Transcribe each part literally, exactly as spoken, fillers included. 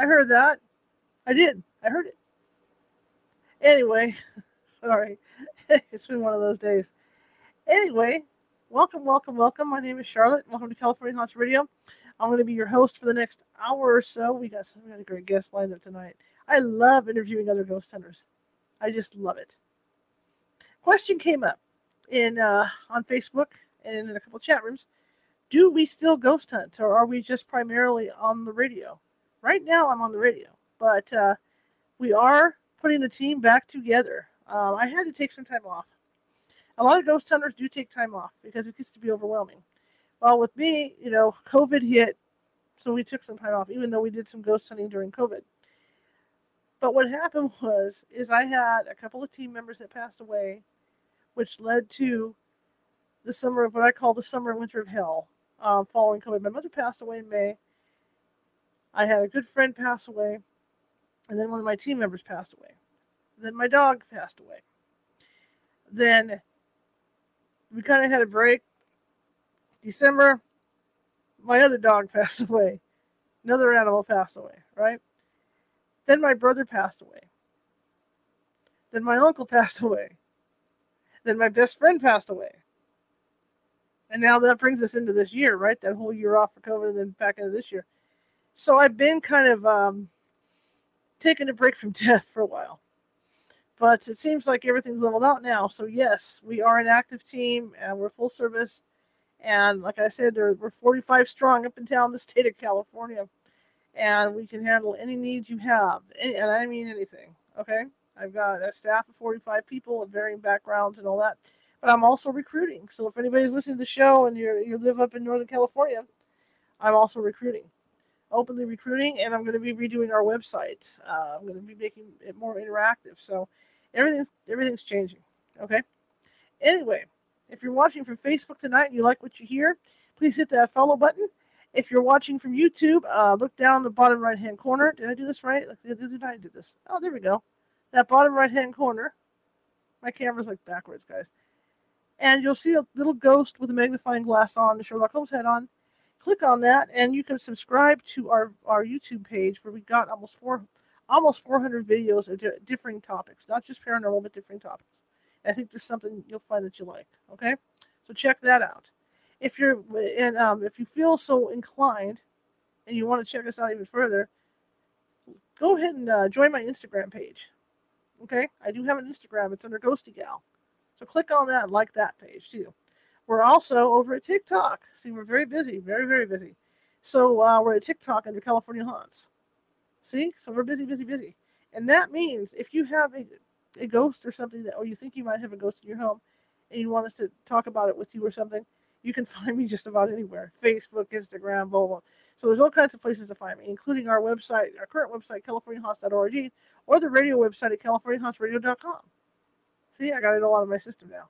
I heard that. I did. I heard it. Anyway, sorry. It's been one of those days. Anyway, welcome, welcome, welcome. My name is Charlotte. Welcome to California Haunts Radio. I'm going to be your host for the next hour or so. We got some really great guests lined up tonight. I love interviewing other ghost hunters. I just love it. Question came up in uh, on Facebook and in a couple chat rooms. Do we still ghost hunt, or are we just primarily on the radio? Right now, I'm on the radio. But uh, we are putting the team back together. Uh, I had to take some time off. A lot of ghost hunters do take time off because it gets to be overwhelming. Well, with me, you know, COVID hit, so we took some time off, even though we did some ghost hunting during COVID. But what happened was, is I had a couple of team members that passed away, which led to the summer of what I call the summer and winter of hell um, following COVID. My mother passed away in May. I had a good friend pass away. And then one of my team members passed away. Then my dog passed away. Then we kind of had a break. December, my other dog passed away. Another animal passed away, right? Then my brother passed away. Then my uncle passed away. Then my best friend passed away. And now that brings us into this year, right? That whole year off for COVID and then back into this year. So I've been kind of... Um, taking a break from death for a while. But it seems like everything's leveled out now. So yes, we are an active team and we're full service. And like I said, there, we're forty-five strong up and down the state of California. And we can handle any needs you have. Any, and I mean anything, okay? I've got a staff of forty-five people of varying backgrounds and all that. But I'm also recruiting. So if anybody's listening to the show and you're, you live up in Northern California, I'm also recruiting. Openly recruiting, and I'm going to be redoing our websites. Uh, I'm going to be making it more interactive. So everything's, everything's changing, okay? Anyway, if you're watching from Facebook tonight and you like what you hear, please hit that follow button. If you're watching from YouTube, uh, look down the bottom right-hand corner. Did I do this right? Like the other night I did this. Oh, there we go. That bottom right-hand corner. My camera's like backwards, guys. And you'll see a little ghost with a magnifying glass on, the Sherlock Holmes hat on. Click on that, and you can subscribe to our, our YouTube page where we got almost four, almost four hundred videos of di- differing topics, not just paranormal, but differing topics. And I think there's something you'll find that you like. Okay, so check that out. If you're and um, if you feel so inclined, and you want to check us out even further, go ahead and uh, join my Instagram page. Okay, I do have an Instagram. It's under Ghosty Gal. So click on that and like that page too. We're also over at TikTok. See, we're very busy, very, very busy. So uh, we're at TikTok under California Haunts. See? So we're busy, busy, busy. And that means if you have a, a ghost or something, that, or you think you might have a ghost in your home, and you want us to talk about it with you or something, you can find me just about anywhere. Facebook, Instagram, blah, blah. So there's all kinds of places to find me, including our website, our current website, California Haunts dot org, or the radio website at California Haunts Radio dot com. See, I got it all out of my system now.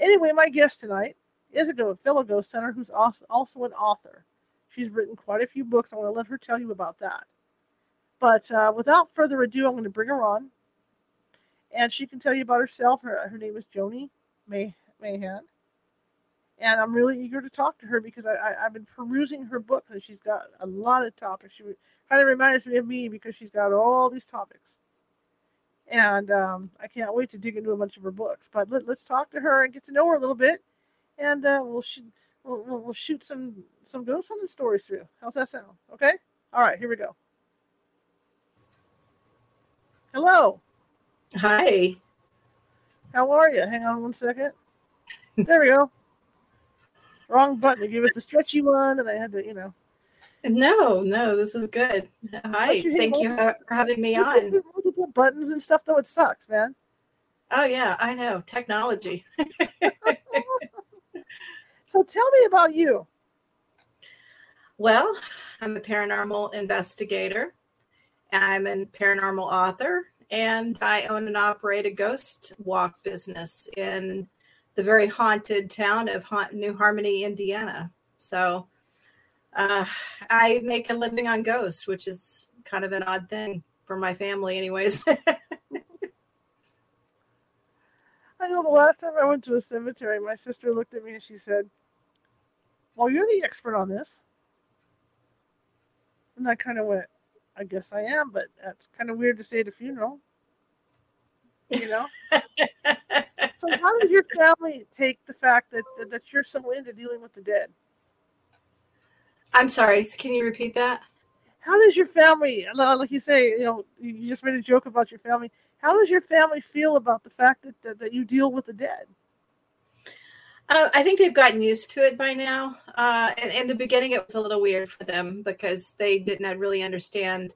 Anyway, my guest tonight is a fellow ghost hunter who's also an author. She's written quite a few books. I want to let her tell you about that. But uh, without further ado, I'm going to bring her on. And she can tell you about herself. Her, her name is Joni May, Mayhan. And I'm really eager to talk to her because I, I, I've been perusing her books. And she's got a lot of topics. She kind of reminds me of me because she's got all these topics. And um, I can't wait to dig into a bunch of her books. But let, let's talk to her and get to know her a little bit. And uh, we'll, sh- we'll, we'll, we'll shoot some, some ghost hunting stories through. How's that sound? Okay? All right, here we go. Hello. Hi. How are you? Hang on one second. There we go. Wrong button. They gave us the stretchy one, and I had to, you know. No, no, this is good. Hi. You Thank multiple, you ha- for having me on. Multiple buttons and stuff, though, it sucks, man. Oh, yeah, I know. Technology. So tell me about you. Well, I'm a paranormal investigator. I'm a paranormal author, and I own and operate a ghost walk business in the very haunted town of New Harmony, Indiana. So uh, I make a living on ghosts, which is kind of an odd thing for my family anyways. I know the last time I went to a cemetery, my sister looked at me and she said, well, you're the expert on this. And I kind of went, I guess I am, but that's kind of weird to say at a funeral. You know? So how did your family take the fact that, that that you're so into dealing with the dead? I'm sorry, can you repeat that? How does your family, like you say, you know, you just made a joke about your family. How does your family feel about the fact that, that, that you deal with the dead? Uh, I think they've gotten used to it by now. Uh, and in the beginning, it was a little weird for them because they didn't really understand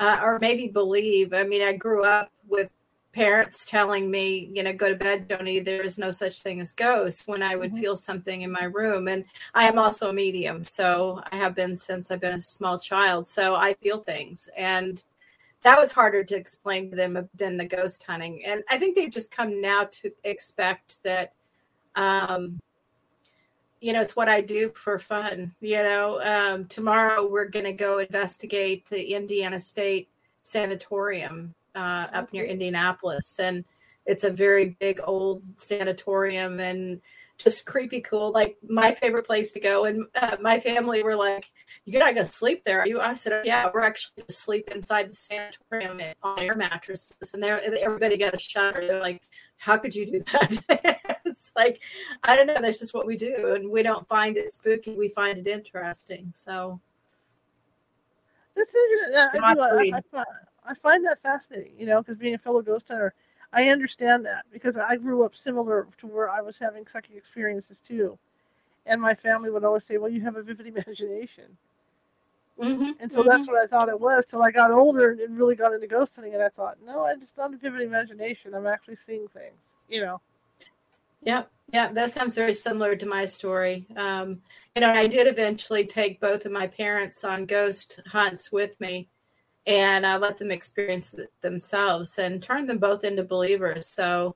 uh, or maybe believe. I mean, I grew up with parents telling me, you know, go to bed, Joni, there is no such thing as ghosts when I would mm-hmm. feel something in my room. And I am also a medium. So I have been since I've been a small child. So I feel things. And that was harder to explain to them than the ghost hunting. And I think they've just come now to expect that, um, you know, it's what I do for fun. You know, um, tomorrow we're going to go investigate the Indiana State Sanatorium uh, up okay. near Indianapolis. And it's a very big old sanatorium and just creepy cool. Like my favorite place to go. And uh, my family were like, you're not going to sleep there, are you? I said, oh, yeah, we're actually going to sleep inside the sanatorium on air mattresses. And everybody got a shudder. They're like, how could you do that? It's like, I don't know. That's just what we do. And we don't find it spooky. We find it interesting. So. That's interesting. I, do, I, I, I find that fascinating, you know, because being a fellow ghost hunter, I understand that because I grew up similar to where I was having psychic experiences too. And my family would always say, well, you have a vivid imagination. Mm-hmm, and so mm-hmm. that's what I thought it was till I got older and really got into ghost hunting. And I thought, no, I just not a vivid imagination. I'm actually seeing things, you know. Yeah, yeah, that sounds very similar to my story. Um, you know, I did eventually take both of my parents on ghost hunts with me, and I let them experience it themselves and turned them both into believers. So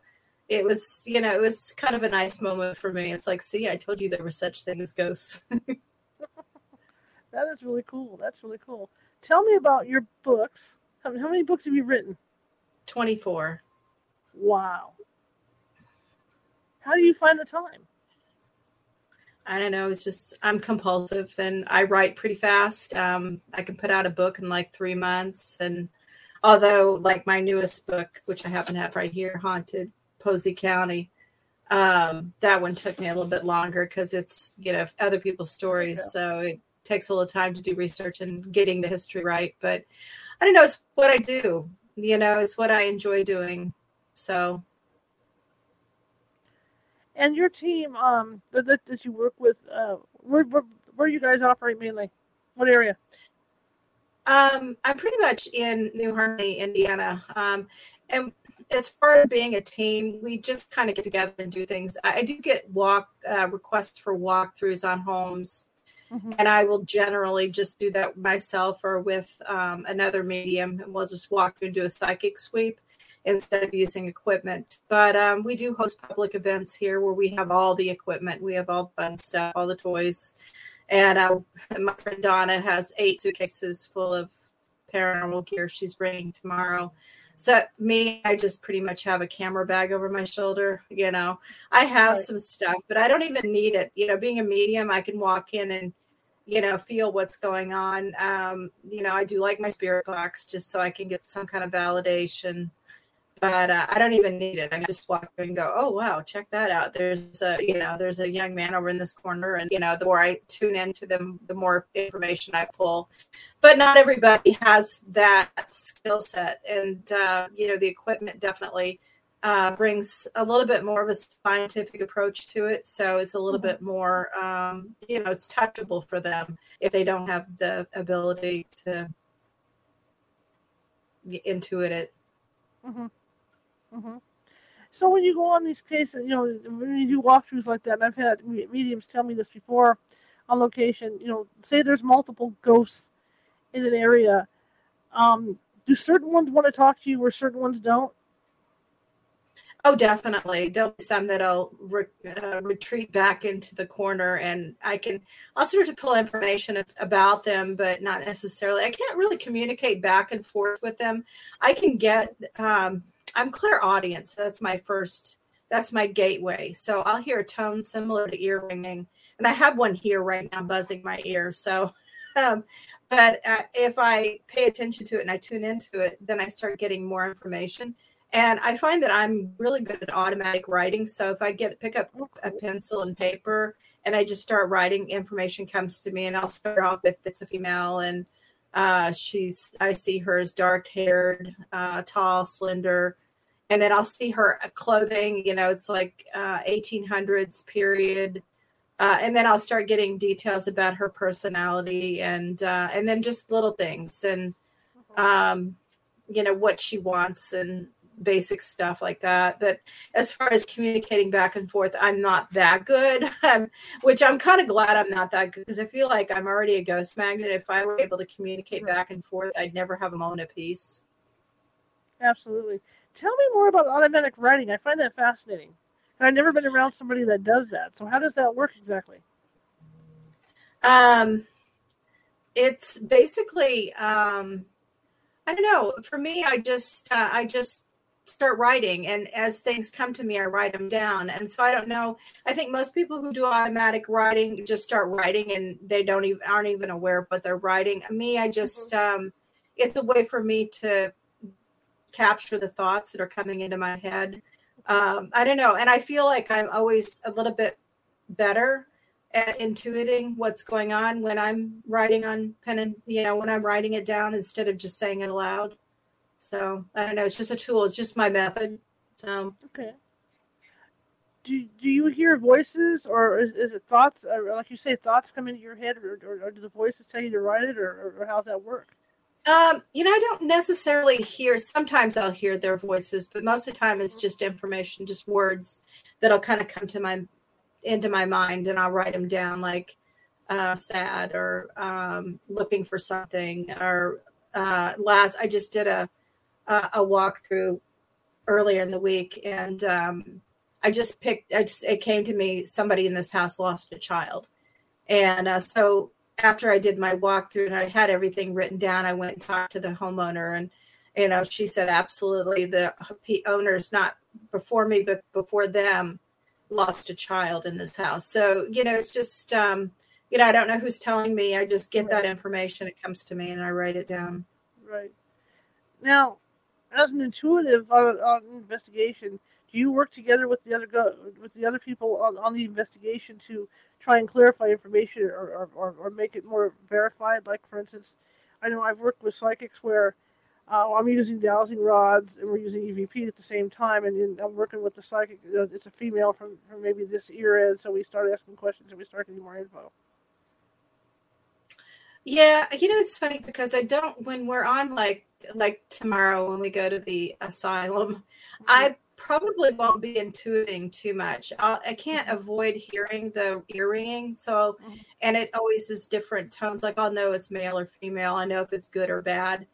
it was, you know, it was kind of a nice moment for me. It's like, see, I told you there were such things as ghosts. That is really cool. That's really cool. Tell me about your books. How many books have you written? twenty-four. Wow. How do you find the time? I don't know. It's just, I'm compulsive and I write pretty fast. Um, I can put out a book in like three months. And although like my newest book, which I happen to have right here, Haunted Posey County, um, that one took me a little bit longer because it's, you know, other people's stories. Yeah. So it takes a little time to do research and getting the history right. But I don't know, it's what I do, you know, it's what I enjoy doing. So. And your team um, that, that you work with, uh, where, where where you guys operate mainly? What area? Um, I'm pretty much in New Harmony, Indiana. Um, and as far as being a team, we just kind of get together and do things. I, I do get walk uh, requests for walkthroughs on homes. Mm-hmm. And I will generally just do that myself or with um, another medium. And we'll just walk through and do a psychic sweep instead of using equipment. But um, we do host public events here where we have all the equipment. We have all the fun stuff, all the toys. And uh, my friend Donna has eight suitcases full of paranormal gear she's bringing tomorrow. So me, I just pretty much have a camera bag over my shoulder. You know, I have some stuff, but I don't even need it. You know, being a medium, I can walk in and, you know, feel what's going on. Um, you know, I do like my spirit box just so I can get some kind of validation. But uh, I don't even need it. I just walk and go, oh, wow, check that out. There's a, you know, there's a young man over in this corner. And, you know, the more I tune into them, the more information I pull. But not everybody has that skill set. And, uh, you know, the equipment definitely uh, brings a little bit more of a scientific approach to it. So it's a little bit more, um, you know, it's touchable for them if they don't have the ability to intuit it. Mm-hmm. Mm-hmm. So when you go on these cases, you know, when you do walkthroughs like that, and I've had mediums tell me this before, on location, you know, say there's multiple ghosts in an area, um, do certain ones want to talk to you or certain ones don't? Oh, definitely. There'll be some that'll re- uh, retreat back into the corner, and I can also to pull information of, about them, but not necessarily. I can't really communicate back and forth with them. I can get, um, I'm clairaudient, so that's my first, that's my gateway. So I'll hear a tone similar to ear ringing, and I have one here right now buzzing my ear. So, um, but uh, if I pay attention to it and I tune into it, then I start getting more information. And I find that I'm really good at automatic writing. So if I get pick up a pencil and paper and I just start writing, information comes to me. And I'll start off if it's a female, and uh, she's I see her as dark-haired, uh, tall, slender, and then I'll see her clothing. You know, it's like uh, eighteen hundreds period, uh, and then I'll start getting details about her personality and uh, and then just little things and um, you know, what she wants and basic stuff like that. But as far as communicating back and forth, I'm not that good, um, which I'm kind of glad I'm not that good, because I feel like I'm already a ghost magnet. If I were able to communicate back and forth, I'd never have a moment of peace. Absolutely. Tell me more about automatic writing. I find that fascinating. And I've never been around somebody that does that. So how does that work exactly? Um, it's basically, um, I don't know. For me, I just, uh, I just, start writing, and as things come to me I write them down. And so I don't know, I think most people who do automatic writing just start writing and they don't even aren't even aware of what they're writing. Me, I just mm-hmm. um it's a way for me to capture the thoughts that are coming into my head. um I don't know, and I feel like I'm always a little bit better at intuiting what's going on when I'm writing on pen and, you know, when I'm writing it down instead of just saying it aloud. So, I don't know. It's just a tool. It's just my method. Um, okay. Do do you hear voices, or is, is it thoughts? Or like you say, thoughts come into your head, or, or, or do the voices tell you to write it, or, or how does that work? Um, you know, I don't necessarily hear. Sometimes I'll hear their voices, but most of the time it's just information, just words that'll kind of come to my into my mind, and I'll write them down, like uh, sad or um, looking for something. Or uh, last, I just did a Uh, a walkthrough earlier in the week, and um, I just picked. I just it came to me. Somebody in this house lost a child, and uh, so after I did my walkthrough and I had everything written down, I went and talked to the homeowner, and you know she said absolutely the owners, not before me but before them, lost a child in this house. So you know it's just um, you know I don't know who's telling me. I just get that information. It comes to me and I write it down. Right now. As an intuitive on, on investigation, do you work together with the other go- with the other people on, on the investigation to try and clarify information or, or, or make it more verified? Like, for instance, I know I've worked with psychics where uh, I'm using dowsing rods and we're using E V P at the same time, and then I'm working with the psychic. It's a female from, from maybe this era, and so we start asking questions and we start getting more info. Yeah, you know, it's funny because I don't, when we're on like, like tomorrow when we go to the asylum, mm-hmm. I probably won't be intuiting too much. I'll, I can't avoid hearing the ear ringing. So, mm-hmm. and it always is different tones. Like I'll know it's male or female. I know if it's good or bad.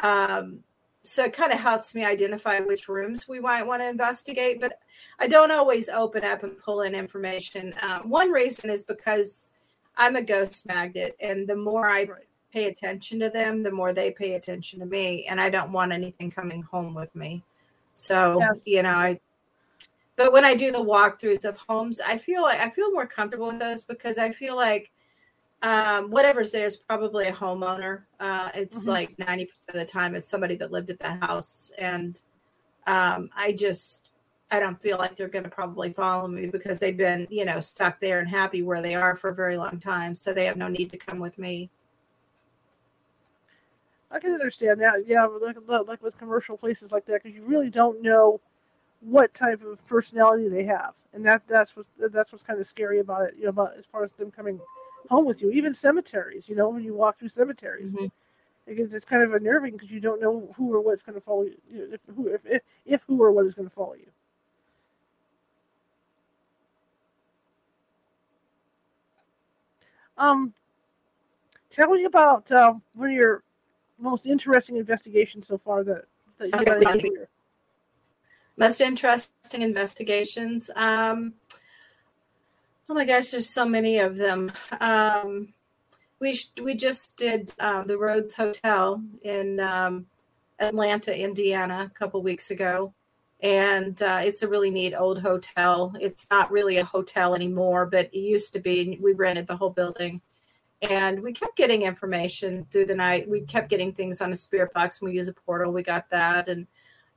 Um, so it kind of helps me identify which rooms we might want to investigate, but I don't always open up and pull in information. Uh, one reason is because I'm a ghost magnet, and the more I right. pay attention to them, the more they pay attention to me, and I don't want anything coming home with me. So, yeah. you know, I, but when I do the walkthroughs of homes, I feel like I feel more comfortable with those because I feel like um, whatever's there is probably a homeowner. Uh, it's mm-hmm. like ninety percent of the time it's somebody that lived at that house. And um, I just, I don't feel like they're going to probably follow me because they've been, you know, stuck there and happy where they are for a very long time. So they have no need to come with me. I can understand that. Yeah, like, like with commercial places like that, because you really don't know what type of personality they have, and that that's what that's what's kind of scary about it. You know, about as far as them coming home with you, even cemeteries. You know, when you walk through cemeteries, mm-hmm. it gets, it's kind of unnerving because you don't know who or what's going to follow you. you know, if who, if, if if who or what is going to follow you. Um, tell me about uh, one of your most interesting investigations so far that, that you got into here. Most interesting investigations. Um, oh my gosh, there's so many of them. Um, we we just did uh, the Rhodes Hotel in um, Atlanta, Indiana, a couple weeks ago. And uh, it's a really neat old hotel. It's not really a hotel anymore, but it used to be. We rented the whole building. And we kept getting information through the night. We kept getting things on a spirit box. When we use a portal, we got that. And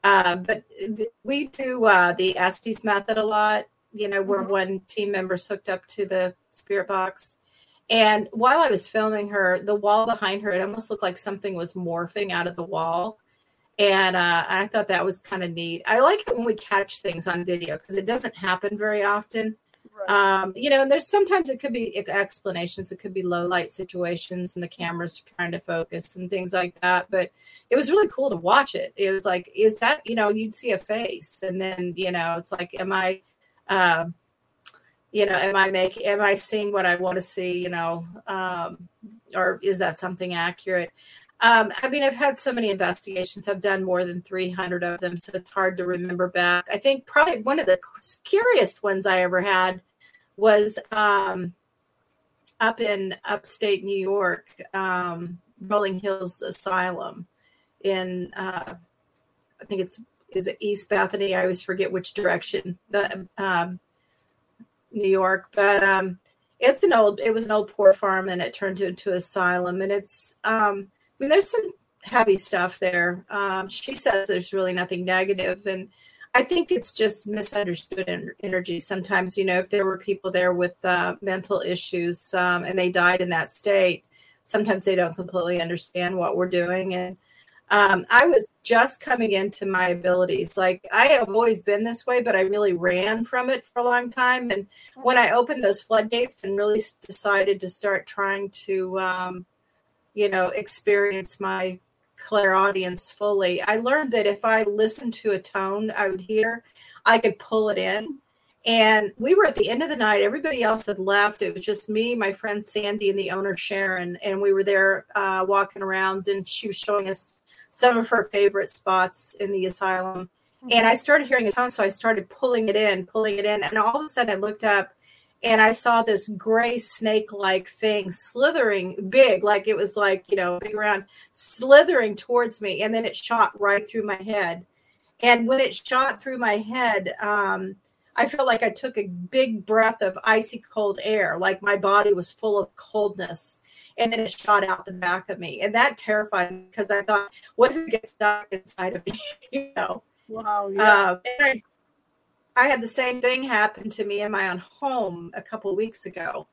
uh, but th- we do uh, the Estes method a lot, you know, where mm-hmm. one team member's hooked up to the spirit box. And while I was filming her, the wall behind her, it almost looked like something was morphing out of the wall. And uh, I thought that was kind of neat. I like it when we catch things on video because it doesn't happen very often. Um, you know, and there's sometimes it could be explanations. It could be low light situations and the camera's trying to focus and things like that. But it was really cool to watch it. It was like, is that, you know, you'd see a face and then, you know, it's like, am I, um, you know, am I making, am I seeing what I want to see, you know, um, or is that something accurate? Um, I mean, I've had so many investigations. I've done more than three hundred of them, so it's hard to remember back. I think probably one of the scariest ones I ever had was um, up in upstate New York, um, Rolling Hills Asylum in, uh, I think it's, is it East Bethany? I always forget which direction, but, um, New York, but um, it's an old, it was an old poor farm and it turned into an asylum. And it's, um, I mean, there's some heavy stuff there. Um, she says there's really nothing negative. And I think it's just misunderstood energy. Sometimes, you know, if there were people there with uh, mental issues um, and they died in that state, sometimes they don't completely understand what we're doing. And um, I was just coming into my abilities. Like, I have always been this way, but I really ran from it for a long time. And when I opened those floodgates and really decided to start trying to, um, you know, experience my clairaudience fully, I learned that if I listened to a tone I would hear, I could pull it in. And we were at the end of the night. Everybody else had left. It was just me, my friend Sandy, and the owner Sharon. And we were there uh, walking around, and she was showing us some of her favorite spots in the asylum. Mm-hmm. And I started hearing a tone, so I started pulling it in, pulling it in. And all of a sudden I looked up, and I saw this gray snake-like thing slithering big, like it was like, you know, big around, slithering towards me. And then it shot right through my head. And when it shot through my head, um, I felt like I took a big breath of icy cold air, like my body was full of coldness. And then it shot out the back of me. And that terrified me because I thought, what if it gets stuck inside of me, you know? Wow, yeah. Um, and I, I had the same thing happen to me in my own home a couple of weeks ago.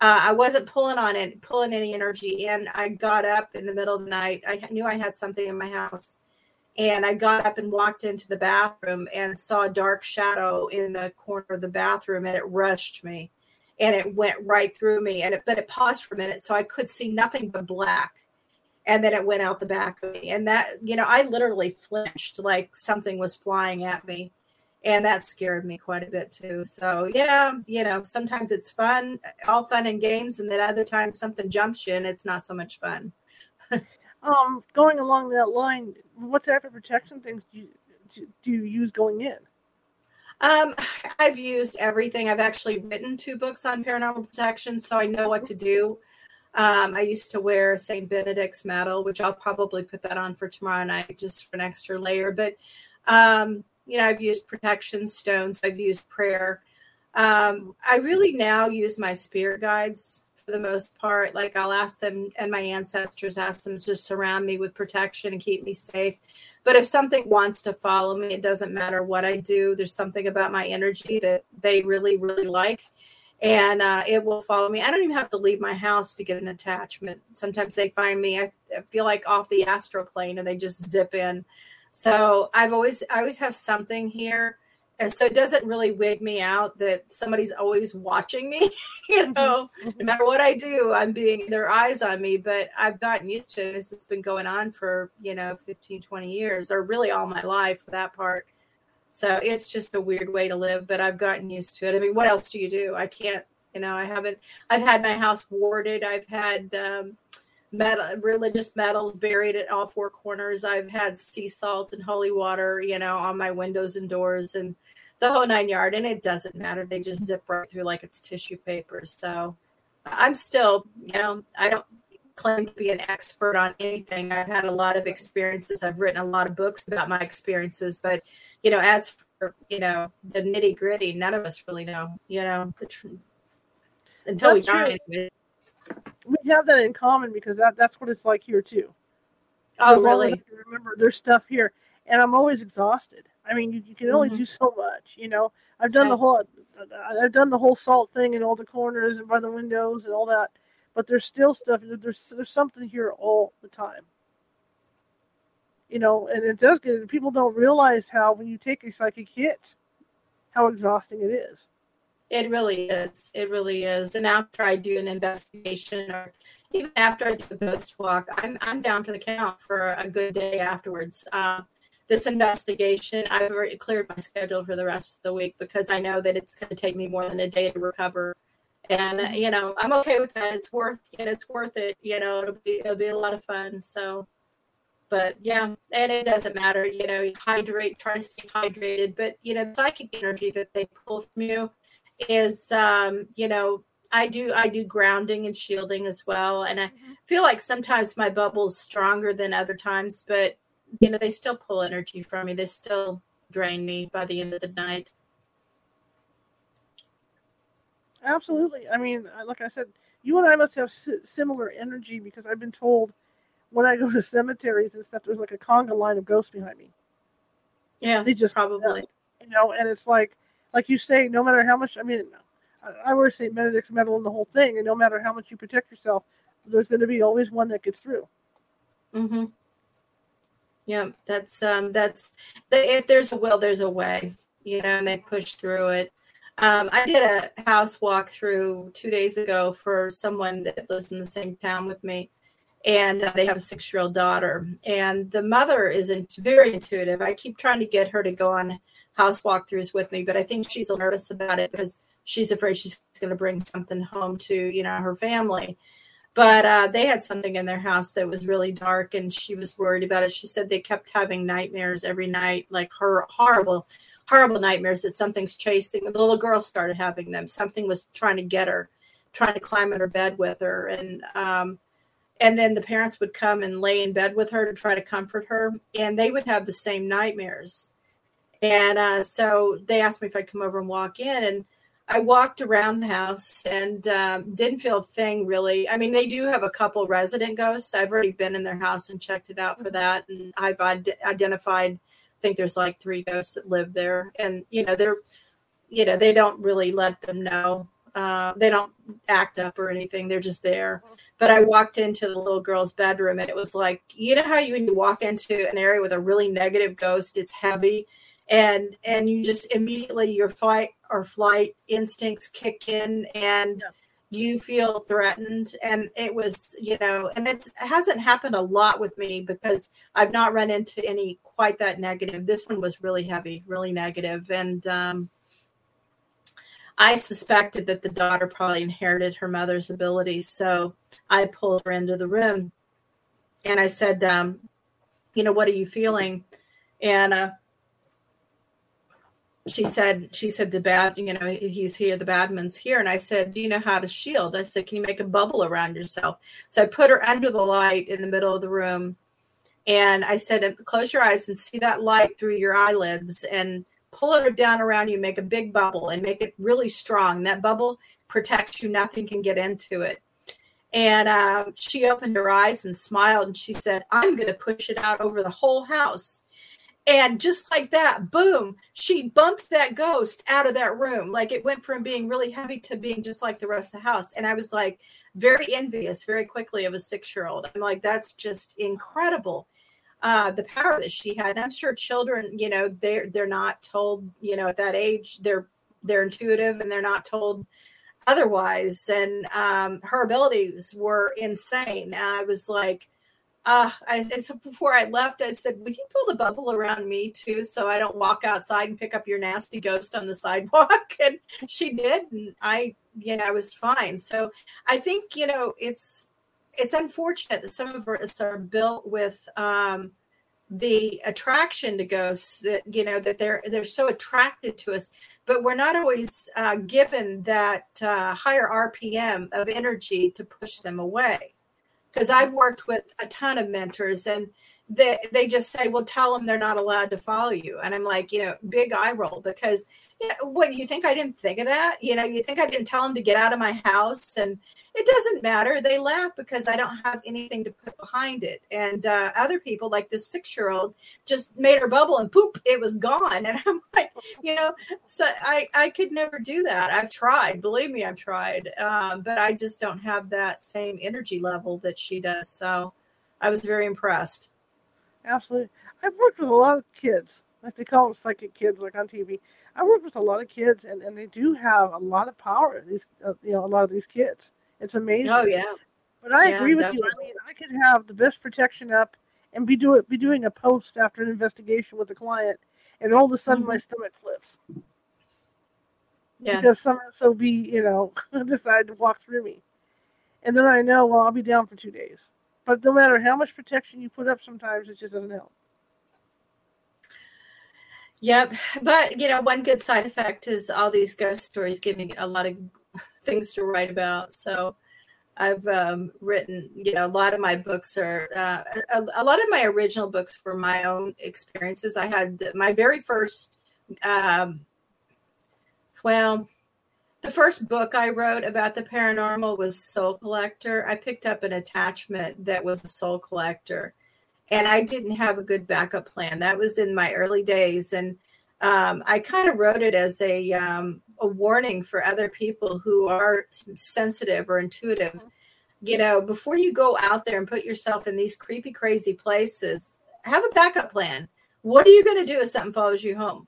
Uh, I wasn't pulling on it, pulling any energy in. I got up in the middle of the night. I knew I had something in my house. And I got up and walked into the bathroom and saw a dark shadow in the corner of the bathroom, and it rushed me. And it went right through me. And it, but it paused for a minute, so I could see nothing but black. And then it went out the back of me. And that, you know, I literally flinched like something was flying at me. And that scared me quite a bit too. So yeah, you know, sometimes it's fun, all fun and games. And then other times something jumps you and it's not so much fun. um, Going along that line, what type of protection things do you, do you use going in? Um, I've used everything. I've actually written two books on paranormal protection, so I know what to do. Um, I used to wear Saint Benedict's medal, which I'll probably put that on for tomorrow night just for an extra layer. But um you know, I've used protection stones. I've used prayer. Um, I really now use my spirit guides for the most part. Like I'll ask them, and my ancestors ask them to surround me with protection and keep me safe. But if something wants to follow me, it doesn't matter what I do. There's something about my energy that they really, really like. And uh, it will follow me. I don't even have to leave my house to get an attachment. Sometimes they find me, I feel like off the astral plane, and they just zip in. So I've always, I always have something here. And so it doesn't really wig me out that somebody's always watching me, you know, no matter what I do, I'm being their eyes on me, but I've gotten used to it. This has been going on for, you know, fifteen, twenty years or really all my life for that part. So it's just a weird way to live, but I've gotten used to it. I mean, what else do you do? I can't You know, I haven't, I've had my house warded. I've had um, metal, religious metals buried at all four corners. I've had sea salt and holy water, you know, on my windows and doors and the whole nine yard. And it doesn't matter. They just zip right through like it's tissue paper. So I'm still, you know, I don't claim to be an expert on anything. I've had a lot of experiences. I've written a lot of books about my experiences, but, you know, as for, you know, the nitty gritty, none of us really know, you know, the truth. Until that's we die. Anyway. We have that in common because that, that's what it's like here too. Oh, as really? I can remember, there's stuff here, and I'm always exhausted. I mean, you, you can only mm-hmm. do so much, you know. I've done okay. the whole, I've done the whole salt thing in all the corners and by the windows and all that, but there's still stuff. There's there's something here all the time, you know. And it does get people don't realize how when you take a psychic hit, how exhausting it is. It really is. It really is. And after I do an investigation or even after I do a ghost walk, I'm I'm down for the count for a good day afterwards. Uh, this investigation, I've already cleared my schedule for the rest of the week because I know that it's going to take me more than a day to recover. And, you know, I'm okay with that. It's worth it. It's worth it. You know, it'll be, it'll be a lot of fun. So, but yeah, and it doesn't matter. You know, you hydrate, try to stay hydrated. But, you know, the psychic energy that they pull from you is um you know I do I do grounding and shielding as well, and I feel like sometimes my bubble's stronger than other times, but you know they still pull energy from me. They still drain me by the end of the night. Absolutely. I mean, like I said, you and I must have si- similar energy because I've been told when I go to cemeteries and stuff, there's like a conga line of ghosts behind me. Yeah, they just probably uh, you know, and it's like. Like you say, no matter how much, I mean, I, I wear Saint Benedict's medal and the whole thing, and no matter how much you protect yourself, there's going to be always one that gets through. Mm-hmm. Yeah, that's, um, that's, the, if there's a will, there's a way, you know, and they push through it. Um, I did a house walk through two days ago for someone that lives in the same town with me, and uh, they have a six-year-old daughter, and the mother is in, very intuitive. I keep trying to get her to go on house walkthroughs with me, but I think she's nervous about it because she's afraid she's going to bring something home to, you know, her family. But uh, they had something in their house that was really dark, and she was worried about it. She said they kept having nightmares every night, like her horrible, horrible nightmares that something's chasing. The little girl started having them. Something was trying to get her, trying to climb in her bed with her. And, um, and then the parents would come and lay in bed with her to try to comfort her, and they would have the same nightmares. And uh, so they asked me if I'd come over and walk in, and I walked around the house and um, didn't feel a thing really. I mean, they do have a couple resident ghosts. I've already been in their house and checked it out for that. And I've ad- identified, I think there's like three ghosts that live there, and, you know, they're, you know, they don't really let them know. Uh, they don't act up or anything. They're just there. But I walked into the little girl's bedroom, and it was like, you know how you, when you walk into an area with a really negative ghost, it's heavy. And and you just immediately your fight or flight instincts kick in, and yeah. you feel threatened. And it was, you know, and it's, it hasn't happened a lot with me because I've not run into any quite that negative. This one was really heavy, really negative. And um, I suspected that the daughter probably inherited her mother's abilities. So I pulled her into the room, and I said, um, you know, what are you feeling? And uh She said, she said, the bad, you know, he's here, the badman's here. And I said, do you know how to shield? I said, can you make a bubble around yourself? So I put her under the light in the middle of the room. And I said, close your eyes and see that light through your eyelids and pull her down around you, make a big bubble and make it really strong. That bubble protects you. Nothing can get into it. And uh, she opened her eyes and smiled. And she said, I'm going to push it out over the whole house. And just like that, boom, she bumped that ghost out of that room. Like it went from being really heavy to being just like the rest of the house. And I was like very envious very quickly of a six-year-old. I'm like, that's just incredible, uh, the power that she had. And I'm sure children, you know, they're, they're not told, you know, at that age, they're they're intuitive and they're not told otherwise. And um, her abilities were insane. I was like, Uh, I, and so before I left, I said, will you pull the bubble around me too so I don't walk outside and pick up your nasty ghost on the sidewalk? And she did. And I you know, I was fine. So I think, you know, it's it's unfortunate that some of us are built with um, the attraction to ghosts, that, you know, that they're they're so attracted to us, but we're not always uh, given that uh, higher R P M of energy to push them away. Because I've worked with a ton of mentors, and they they just say, well, tell them they're not allowed to follow you. And I'm like, you know, big eye roll, because you know, what, you think I didn't think of that? You know, you think I didn't tell them to get out of my house? And it doesn't matter. They laugh because I don't have anything to put behind it. And uh, other people, like this six-year-old, just made her bubble and poop, it was gone. And I'm like, you know, so I, I could never do that. I've tried. Believe me, I've tried. Uh, but I just don't have that same energy level that she does. So I was very impressed. Absolutely. I've worked with a lot of kids. Like they call them psychic kids, like on T V. I work with a lot of kids, and, and they do have a lot of power, these, uh, you know, a lot of these kids. It's amazing. Oh, yeah. But I yeah, agree with definitely. you. I mean, I could have the best protection up and be, do it, be doing a post after an investigation with a client, and all of a sudden mm-hmm. my stomach flips. Yeah. Because some so be, you know, decided to walk through me. And then I know, well, I'll be down for two days. But no matter how much protection you put up, sometimes it just doesn't help. Yep. But, you know, one good side effect is all these ghost stories give me a lot of things to write about. So I've um, written, you know, a lot of my books are, uh, a, a lot of my original books were my own experiences. I had the, my very first, um, well, the first book I wrote about the paranormal was Soul Collector. I picked up an attachment that was a soul collector, and I didn't have a good backup plan. That was in my early days. And um, I kind of wrote it as a, um, a warning for other people who are sensitive or intuitive. You know, before you go out there and put yourself in these creepy, crazy places, have a backup plan. What are you going to do if something follows you home?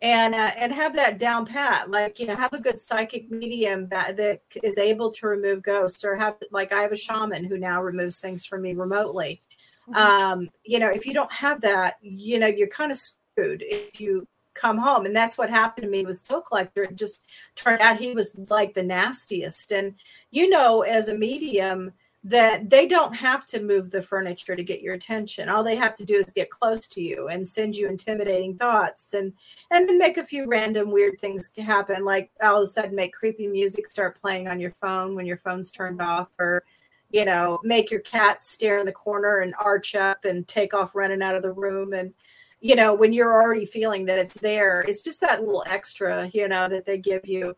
And uh, and have that down pat, like, you know, have a good psychic medium that, that is able to remove ghosts, or have, like, I have a shaman who now removes things for me remotely. Mm-hmm. Um, you know, if you don't have that, you know, you're kind of screwed if you come home. And that's what happened to me with Soul Collector. It just turned out he was like the nastiest. And, you know, as a medium, that they don't have to move the furniture to get your attention. All they have to do is get close to you and send you intimidating thoughts, and and then make a few random weird things happen, like all of a sudden make creepy music start playing on your phone when your phone's turned off, or, you know, make your cat stare in the corner and arch up and take off running out of the room. And, you know, when you're already feeling that it's there, it's just that little extra, you know, that they give you.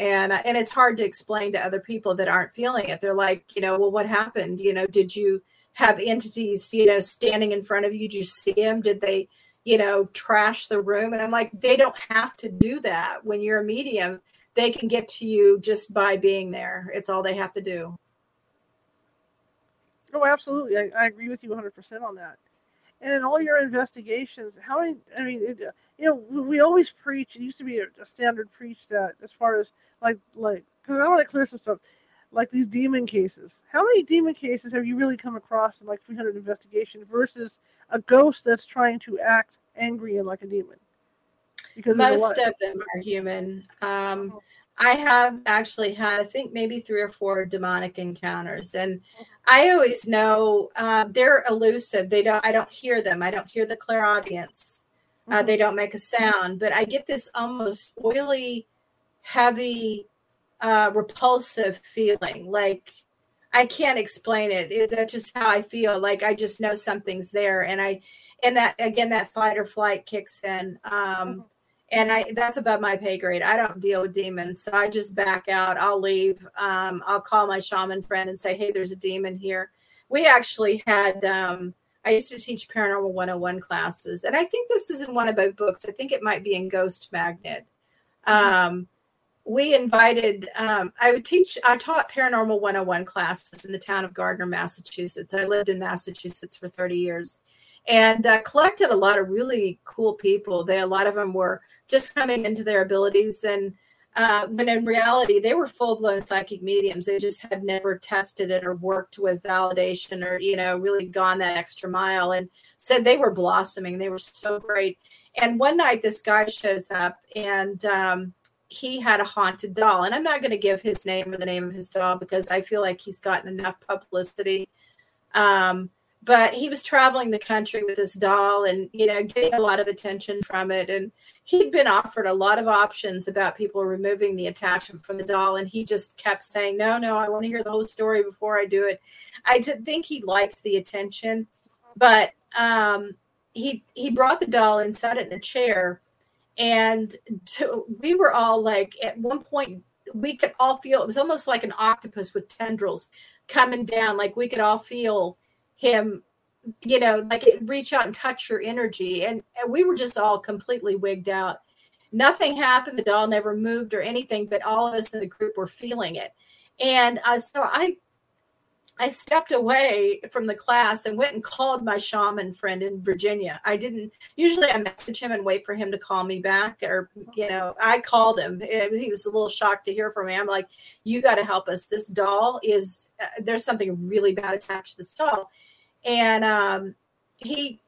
And and it's hard to explain to other people that aren't feeling it. They're like, you know, well, what happened? You know, did you have entities, you know, standing in front of you? Did you see them? Did they, you know, trash the room? And I'm like, they don't have to do that. When you're a medium, they can get to you just by being there. It's all they have to do. Oh, absolutely. I, I agree with you one hundred percent on that. And in all your investigations, how many, I mean, it, you know, we always preach, it used to be a, a standard preach that as far as like, like, because I want to clear some stuff, like these demon cases. How many demon cases have you really come across in like three hundred investigations versus a ghost that's trying to act angry and like a demon? Because most of them are human. Um, oh. I have actually had, I think, maybe three or four demonic encounters, and I always know uh, they're elusive. They don't. I don't hear them. I don't hear the clairaudience. Uh, they don't make a sound, but I get this almost oily, heavy, uh, repulsive feeling. Like I can't explain it. it. That's just how I feel. Like I just know something's there, and I, and that again, that fight or flight kicks in. Um, mm-hmm. And I, that's above my pay grade. I don't deal with demons. So I just back out. I'll leave. Um, I'll call my shaman friend and say, hey, there's a demon here. We actually had, um, I used to teach Paranormal one oh one classes. And I think this is in one of my books. I think it might be in Ghost Magnet. Um, we invited, um, I would teach, I taught Paranormal one oh one classes in the town of Gardner, Massachusetts. I lived in Massachusetts for thirty years. And uh, collected a lot of really cool people. They, a lot of them were just coming into their abilities. And uh, when in reality, they were full-blown psychic mediums. They just had never tested it or worked with validation or, you know, really gone that extra mile. And so they were blossoming. They were so great. And one night this guy shows up and um, he had a haunted doll. And I'm not going to give his name or the name of his doll because I feel like he's gotten enough publicity. Um, but he was traveling the country with this doll and, you know, getting a lot of attention from it. And he'd been offered a lot of options about people removing the attachment from the doll. And he just kept saying, no, no, I want to hear the whole story before I do it. I did think he liked the attention, but um, he, he brought the doll and sat it in a chair. And to, we were all like, at one point, we could all feel, it was almost like an octopus with tendrils coming down. Like we could all feel him, you know, like it reach out and touch your energy. And, and we were just all completely wigged out. Nothing happened. The doll never moved or anything, but all of us in the group were feeling it. And uh, so I, I stepped away from the class and went and called my shaman friend in Virginia. I didn't, usually I message him and wait for him to call me back, or, you know, I called him. He was a little shocked to hear from me. I'm like, you got to help us. This doll is, uh, there's something really bad attached to this doll. And um, he,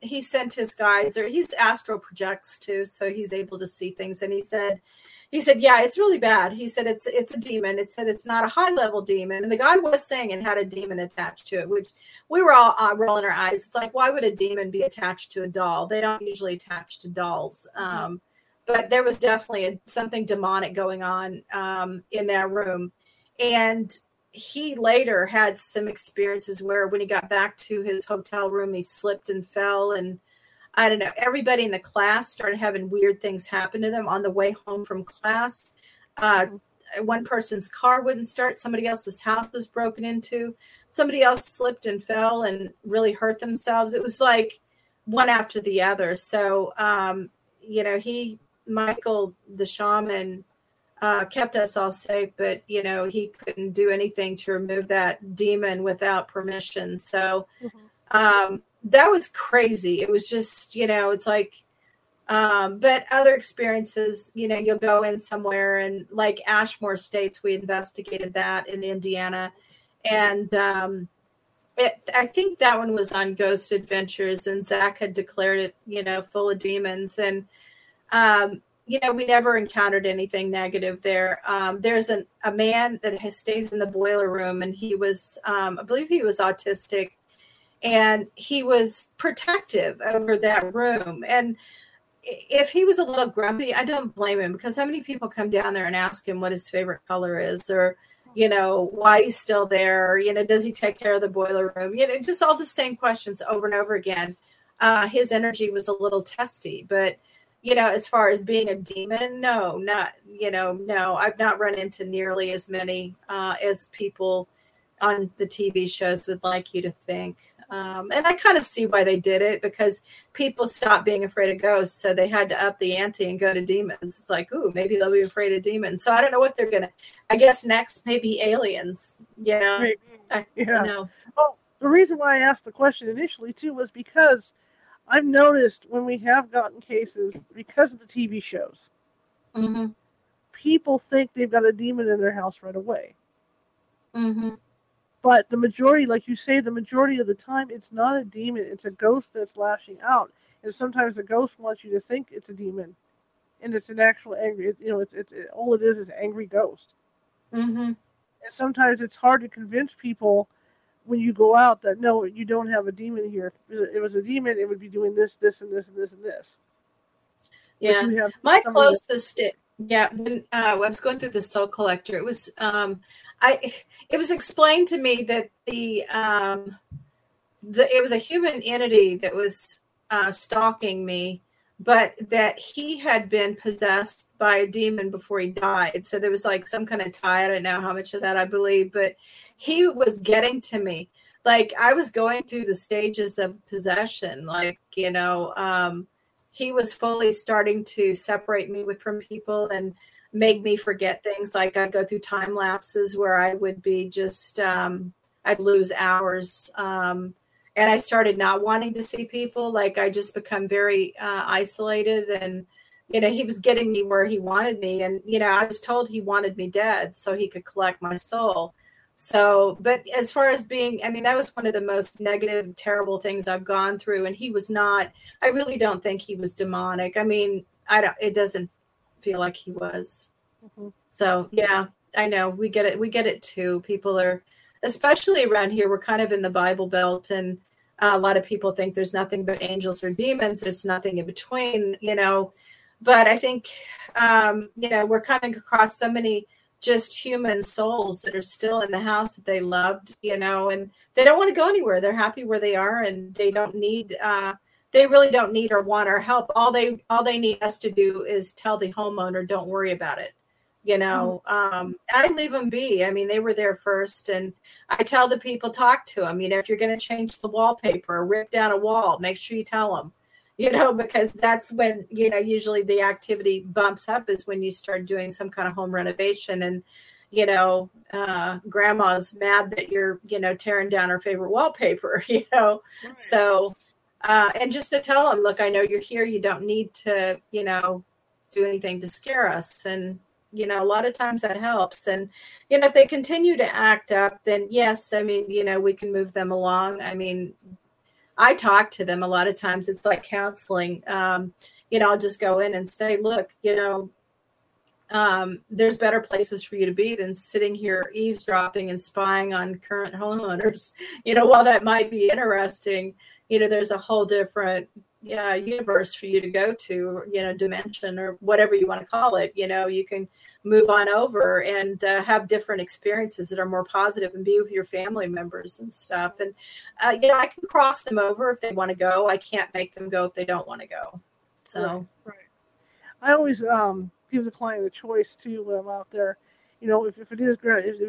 he sent his guides, or he's astral projects too. So he's able to see things. And he said, He said, yeah, it's really bad. He said, it's it's a demon. It said it's not a high-level demon. And the guy was saying it had a demon attached to it, which we were all uh, rolling our eyes. It's like, why would a demon be attached to a doll? They don't usually attach to dolls. Um, but there was definitely a, something demonic going on um, in that room. And he later had some experiences where when he got back to his hotel room, he slipped and fell, and I don't know, everybody in the class started having weird things happen to them on the way home from class. Uh, one person's car wouldn't start. Somebody else's house was broken into. Somebody else slipped and fell and really hurt themselves. It was like one after the other. So, um, you know, he, Michael, the shaman, uh, kept us all safe, but, you know, he couldn't do anything to remove that demon without permission. So, um, that was crazy. It was just, you know, it's like, um, but other experiences, you know, you'll go in somewhere and like Ashmore States, we investigated that in Indiana. And um, it, I think that one was on Ghost Adventures, and Zach had declared it, you know, full of demons. And, um, you know, we never encountered anything negative there. Um, there's an, a man that has, stays in the boiler room, and he was, um, I believe he was autistic. And he was protective over that room. And if he was a little grumpy, I don't blame him, because how many people come down there and ask him what his favorite color is, or, you know, why he's still there, or, you know, does he take care of the boiler room? You know, just all the same questions over and over again. Uh, his energy was a little testy, but, you know, as far as being a demon, no, not, you know, no, I've not run into nearly as many uh, as people on the T V shows would like you to think. Um, and I kind of see why they did it, because people stopped being afraid of ghosts. So they had to up the ante and go to demons. It's like, ooh, maybe they'll be afraid of demons. So I don't know what they're going to, I guess next, maybe aliens, you know? Maybe. I, yeah. You know. Well, the reason why I asked the question initially too, was because I've noticed when we have gotten cases because of the T V shows, mm-hmm. people think they've got a demon in their house right away. Mm-hmm. But the majority, like you say, the majority of the time, it's not a demon. It's a ghost that's lashing out. And sometimes the ghost wants you to think it's a demon. And it's an actual angry, you know, it's, it's it, all it is is an angry ghost. Mm-hmm. And sometimes it's hard to convince people when you go out that, no, you don't have a demon here. If it was a demon, it would be doing this, this, and this, and this, and this. Yeah. My closest, that- yeah, when uh, I was going through the Soul Collector, it was... Um, I, it was explained to me that the, um, the it was a human entity that was uh, stalking me, but that he had been possessed by a demon before he died. So there was like some kind of tie. I don't know how much of that I believe, but he was getting to me. Like I was going through the stages of possession. Like, you know, um, he was fully starting to separate me with, from people and make me forget things. Like I go through time lapses where I would be just, um, I'd lose hours. Um, and I started not wanting to see people. Like I just become very uh, isolated, and, you know, he was getting me where he wanted me. And, you know, I was told he wanted me dead so he could collect my soul. So, but as far as being, I mean, that was one of the most negative, terrible things I've gone through. And he was not, I really don't think he was demonic. I mean, I don't, it doesn't, feel like he was. Mm-hmm. So, yeah, I know we get it. We get it too. People are, especially around here, we're kind of in the Bible Belt, and uh, a lot of people think there's nothing but angels or demons. There's nothing in between, you know, but I think, um, you know, we're coming across so many just human souls that are still in the house that they loved, you know, and they don't want to go anywhere. They're happy where they are, and they don't need, uh, they really don't need or want our help. All they, all they need us to do is tell the homeowner, don't worry about it. You know, um, I leave them be. I mean, they were there first. And I tell the people, talk to them. You know, if you're going to change the wallpaper or rip down a wall, make sure you tell them, you know, because that's when, you know, usually the activity bumps up, is when you start doing some kind of home renovation. And, you know, uh, grandma's mad that you're, you know, tearing down her favorite wallpaper, you know. Right. So, uh, and just to tell them, look, I know you're here. You don't need to, you know, do anything to scare us. And, you know, a lot of times that helps. And, you know, if they continue to act up, then yes, I mean, you know, we can move them along. I mean, I talk to them a lot of times. It's like counseling. Um, you know, I'll just go in and say, look, you know, um, there's better places for you to be than sitting here eavesdropping and spying on current homeowners. You know, while that might be interesting, you know, there's a whole different yeah, universe for you to go to, you know, dimension or whatever you want to call it. You know, you can move on over and uh, have different experiences that are more positive, and be with your family members and stuff. And, uh, you know, I can cross them over if they want to go. I can't make them go if they don't want to go. So, right. right. I always um, give the client a choice too when I'm out there. You know, if, if it is great, if, if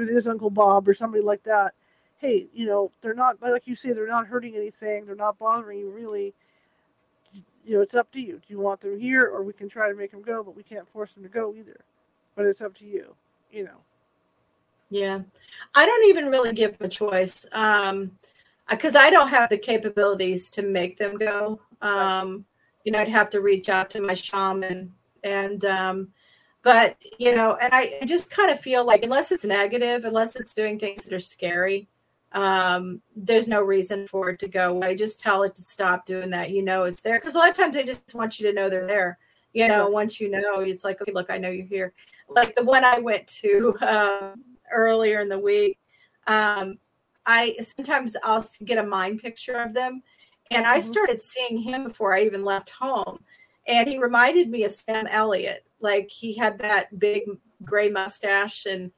it is Uncle Bob or somebody like that, hey, you know, they're not, like you say, they're not hurting anything. They're not bothering you really. You know, it's up to you. Do you want them here, or we can try to make them go, but we can't force them to go either. But it's up to you, you know. Yeah. I don't even really give them a choice um, because I don't have the capabilities to make them go. Um, you know, I'd have to reach out to my shaman. And, um, but, you know, and I, I just kind of feel like unless it's negative, unless it's doing things that are scary, Um, there's no reason for it to go. I just tell it to stop doing that. You know, it's there. Cause a lot of times they just want you to know they're there. You know, once you know, it's like, okay, look, I know you're here. Like the one I went to, um, earlier in the week. Um, I sometimes I'll get a mind picture of them, and I started seeing him before I even left home. And he reminded me of Sam Elliott. Like he had that big gray mustache, and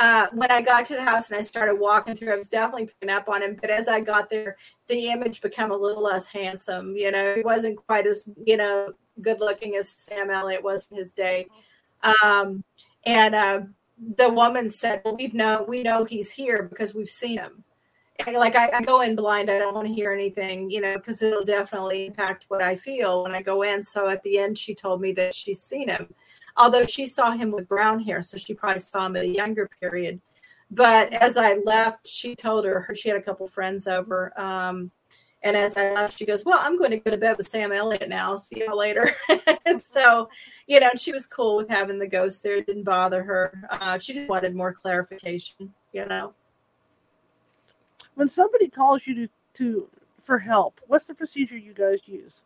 Uh, when I got to the house and I started walking through, I was definitely picking up on him. But as I got there, the image became a little less handsome. You know, he wasn't quite as, you know, good looking as Sam Elliott was in his day. Um, and uh, the woman said, well, we've know, we know he's here because we've seen him. And like I, I go in blind. I don't want to hear anything, you know, because it'll definitely impact what I feel when I go in. So at the end, she told me that she's seen him. Although she saw him with brown hair, so she probably saw him at a younger period. But as I left, she told her, her she had a couple friends over. Um, and as I left, she goes, well, I'm going to go to bed with Sam Elliott now. See you later. So, you know, she was cool with having the ghost there. It didn't bother her. Uh, she just wanted more clarification, you know. When somebody calls you to, to for help, what's the procedure you guys use?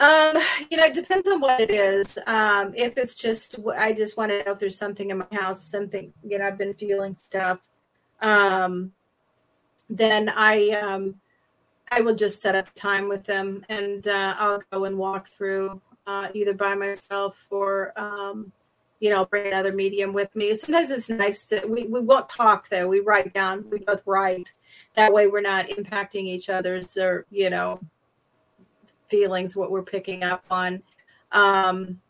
Um, you know, it depends on what it is. Um, if it's just, I just want to know if there's something in my house, something, you know, I've been feeling stuff. Um, then I, um, I will just set up time with them, and, uh, I'll go and walk through, uh, either by myself or, um, you know, I'll bring another medium with me. Sometimes it's nice to, we, we won't talk though. We write down, we both write. That way we're not impacting each other's or, you know, feelings, what we're picking up on. Um,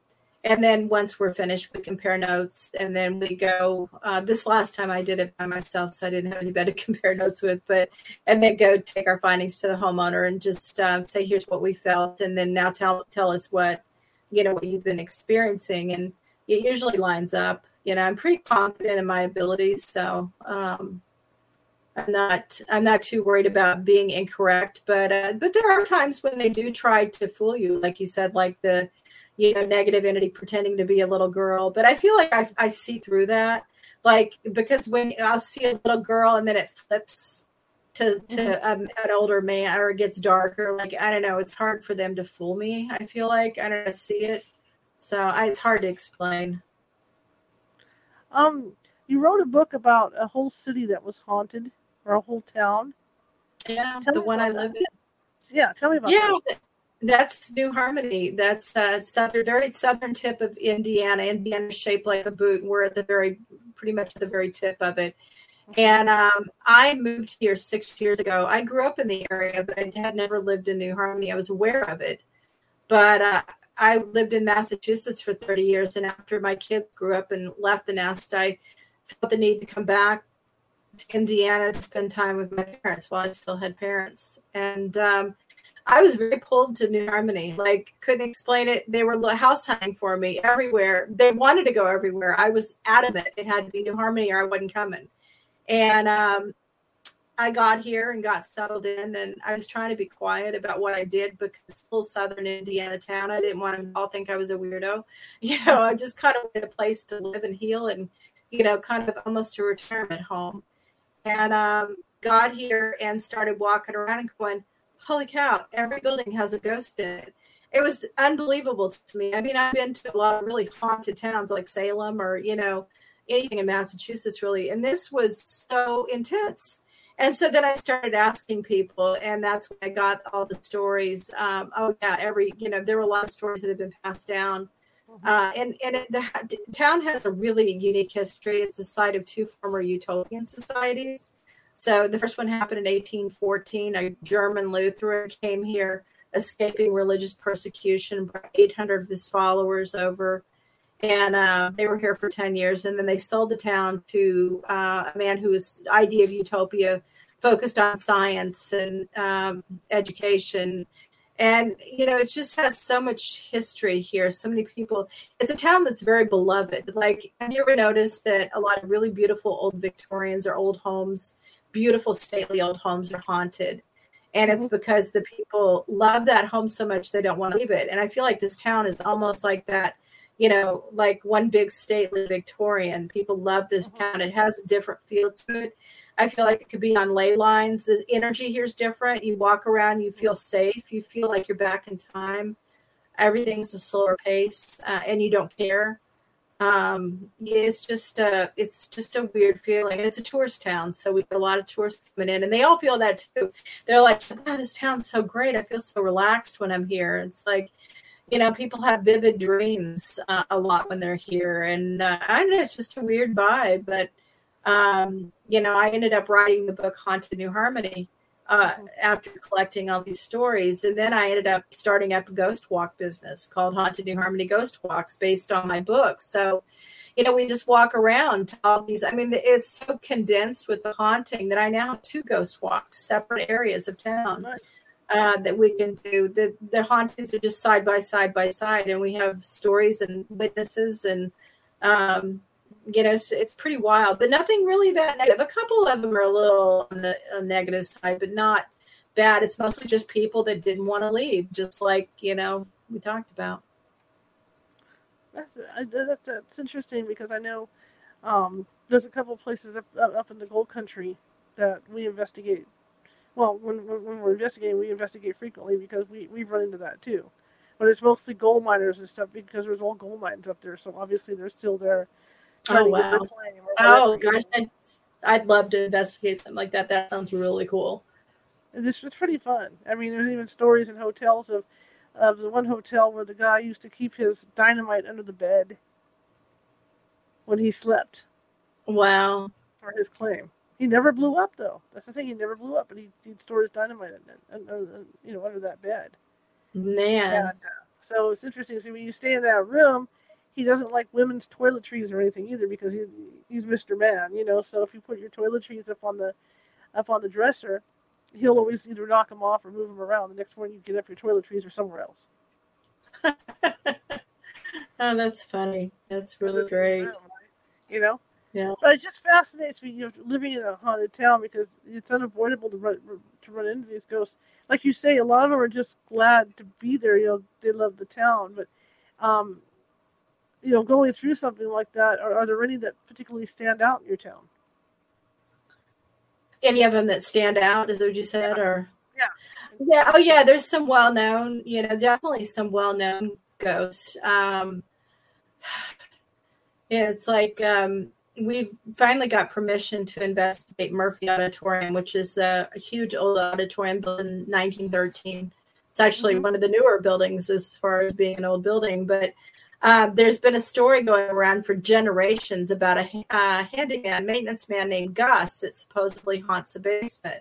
and then once we're finished, we compare notes, and then we go, uh, this last time I did it by myself, so I didn't have anybody to compare notes with, but, and then go take our findings to the homeowner and just um, say, here's what we felt. And then now tell, tell us what, you know, what you've been experiencing. And it usually lines up, you know, I'm pretty confident in my abilities. So, um, I'm not, I'm not too worried about being incorrect, but, uh, but there are times when they do try to fool you. Like you said, like the, you know, negative entity pretending to be a little girl, but I feel like I, I see through that. Like, because when I'll see a little girl and then it flips, to to um, an older man, or it gets darker. Like, I don't know. It's hard for them to fool me. I feel like I don't see it. So I, it's hard to explain. Um, you wrote a book about a whole city that was haunted, or a whole town. Yeah, tell the one I live in. Yeah, tell me about yeah, that. That's New Harmony. That's uh, southern, very southern tip of Indiana. Indiana's shaped like a boot. We're at the very, pretty much at the very tip of it. And um, I moved here six years ago. I grew up in the area, but I had never lived in New Harmony. I was aware of it. But uh, I lived in Massachusetts for thirty years. And after my kids grew up and left the nest, I felt the need to come back to Indiana to spend time with my parents while I still had parents. And um, I was very pulled to New Harmony. Like, couldn't explain it. They were house hunting for me everywhere. They wanted to go everywhere. I was adamant it had to be New Harmony or I wasn't coming. And um, I got here and got settled in, and I was trying to be quiet about what I did because little southern Indiana town, I didn't want them all think I was a weirdo. You know, I just kind of wanted a place to live and heal and, you know, kind of almost a retirement home. And um, got here and started walking around and going, holy cow, every building has a ghost in it. It was unbelievable to me. I mean, I've been to a lot of really haunted towns like Salem or, you know, anything in Massachusetts, really. And this was so intense. And so then I started asking people, and that's when I got all the stories. Um, oh, yeah, every, you know, there were a lot of stories that have been passed down. Uh, and and it, the town has a really unique history. It's the site of two former utopian societies. So the first one happened in eighteen fourteen. A German Lutheran came here escaping religious persecution, brought eight hundred of his followers over. And uh, they were here for ten years. And then they sold the town to uh, a man whose idea of utopia focused on science and um, education. And, you know, it just has so much history here. So many people. It's a town that's very beloved. Like, have you ever noticed that a lot of really beautiful old Victorians or old homes, beautiful stately old homes, are haunted? And it's because the people love that home so much they don't want to leave it. And I feel like this town is almost like that. You know, like one big stately Victorian. People love this town. It has a different feel to it. I feel like it could be on ley lines. The energy here is different. You walk around, you feel safe. You feel like you're back in time. Everything's a slower pace, uh, and you don't care. Um, it's just a, it's just a weird feeling. It's a tourist town, so we get a lot of tourists coming in, and they all feel that too. They're like, "Wow, this town's so great. I feel so relaxed when I'm here." It's like, you know, people have vivid dreams uh, a lot when they're here. And uh, I know it's just a weird vibe, but, um, you know, I ended up writing the book Haunted New Harmony uh, after collecting all these stories. And then I ended up starting up a ghost walk business called Haunted New Harmony Ghost Walks based on my book. So, you know, we just walk around to all these. I mean, it's so condensed with the haunting that I now have two ghost walks, separate areas of town. Nice. Uh, that we can do. The, the hauntings are just side by side by side, and we have stories and witnesses, and um, you know, it's, it's pretty wild, but nothing really that negative. A couple of them are a little on the on negative side, but not bad. It's mostly just people that didn't want to leave, just like, you know, we talked about. That's that's, that's interesting, because I know um, there's a couple of places up, up in the Gold Country that we investigate. Well, when, when we're investigating, we investigate frequently because we, we've run into that too. But it's mostly gold miners and stuff because there's old gold mines up there. So obviously they're still there. Oh, wow. Oh, gosh. I'd, I'd love to investigate something like that. That sounds really cool. It's, it's pretty fun. I mean, there's even stories in hotels of, of the one hotel where the guy used to keep his dynamite under the bed when he slept. Wow. For his claim. He never blew up, though. That's the thing. He never blew up, but he, he'd store his dynamite, in, in, in, in, you know, under that bed. Man. And, uh, so it's interesting. So when you stay in that room, he doesn't like women's toiletries or anything either, because he's he's Mister Man, you know. So if you put your toiletries up on the up on the dresser, he'll always either knock them off or move them around. The next morning, you get up, your toiletries are somewhere else. Oh, that's funny. That's really great. Room, right? You know. Yeah. But it just fascinates me, you know, living in a haunted town, because it's unavoidable to run to run into these ghosts. Like you say, a lot of them are just glad to be there. You know, they love the town. But, um, you know, going through something like that, are, are there any that particularly stand out in your town? Any of them that stand out? Is that what you said? Yeah. Or yeah, yeah. Oh yeah, there's some well-known. You know, definitely some well-known ghosts. Um, it's like um, we finally got permission to investigate Murphy Auditorium, which is a, a huge old auditorium built in nineteen thirteen. It's actually mm-hmm. one of the newer buildings as far as being an old building, but. Uh, there's been a story going around for generations about a uh, handyman, maintenance man named Gus that supposedly haunts the basement.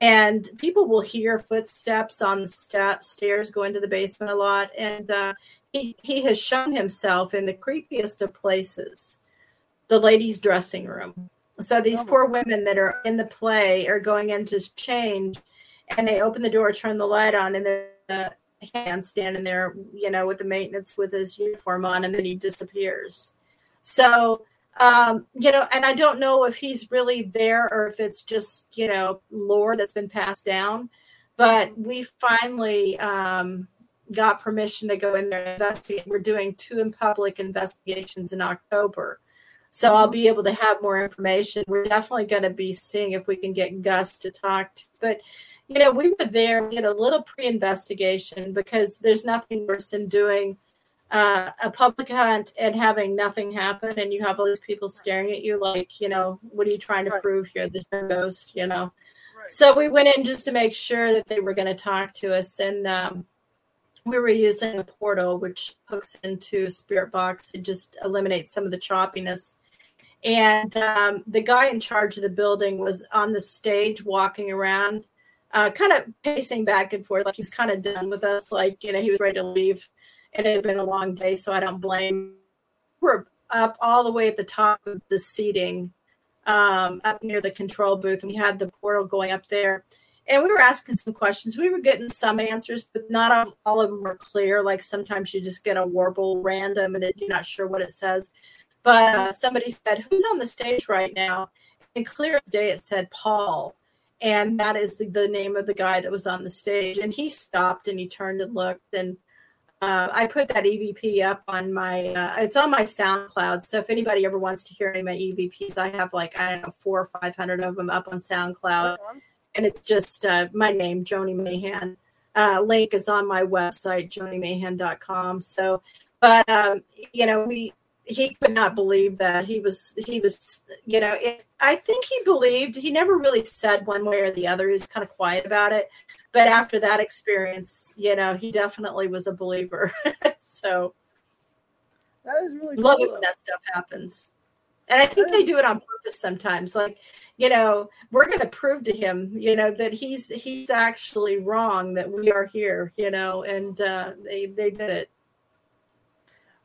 And people will hear footsteps on the st- stairs going to the basement a lot. And uh, he, he has shown himself in the creepiest of places, the ladies' dressing room. So these oh. poor women that are in the play are going in to change, and they open the door, turn the light on, and they're uh, hand standing there, you know, with the maintenance with his uniform on, and then he disappears. So, um, you know, and I don't know if he's really there or if it's just, you know, lore that's been passed down, but we finally um, got permission to go in there and investigate. We're doing two in public investigations in October. So I'll be able to have more information. We're definitely going to be seeing if we can get Gus to talk to, but you know, we were there, we did a little pre-investigation because there's nothing worse than doing uh, a public hunt and having nothing happen. And you have all these people staring at you like, you know, what are you trying to right. prove here? There's no ghost, you know. Right. So we went in just to make sure that they were going to talk to us. And um, we were using a portal, which hooks into Spirit Box. It just eliminates some of the choppiness. And um, the guy in charge of the building was on the stage walking around. Uh, kind of pacing back and forth, like he's kind of done with us, like, you know, he was ready to leave, and it had been a long day, so I don't blame. We're up all the way at the top of the seating, um, up near the control booth, and we had the portal going up there, and we were asking some questions. We were getting some answers, but not all of them were clear. Like sometimes you just get a warble random, and it, you're not sure what it says. But uh, somebody said, "Who's on the stage right now?" And clear as day, it said Paul. And that is the name of the guy that was on the stage. And he stopped and he turned and looked. And uh, I put that E V P up on my, uh, it's on my SoundCloud. So if anybody ever wants to hear any of my E V Ps, I have like, I don't know, four or five hundred of them up on SoundCloud. Uh-huh. And it's just uh, my name, Joni Mayhan. Uh, link is on my website, Joni Mayhan dot com. So, but, um, you know, we, he could not believe that he was, he was, you know, it, I think he believed, he never really said one way or the other. He was kind of quiet about it. But after that experience, you know, he definitely was a believer. So that is really cool. Love it when that stuff happens. And I think they do it on purpose sometimes. Like, you know, we're going to prove to him, you know, that he's, he's actually wrong, that we are here, you know, and uh, they, they did it.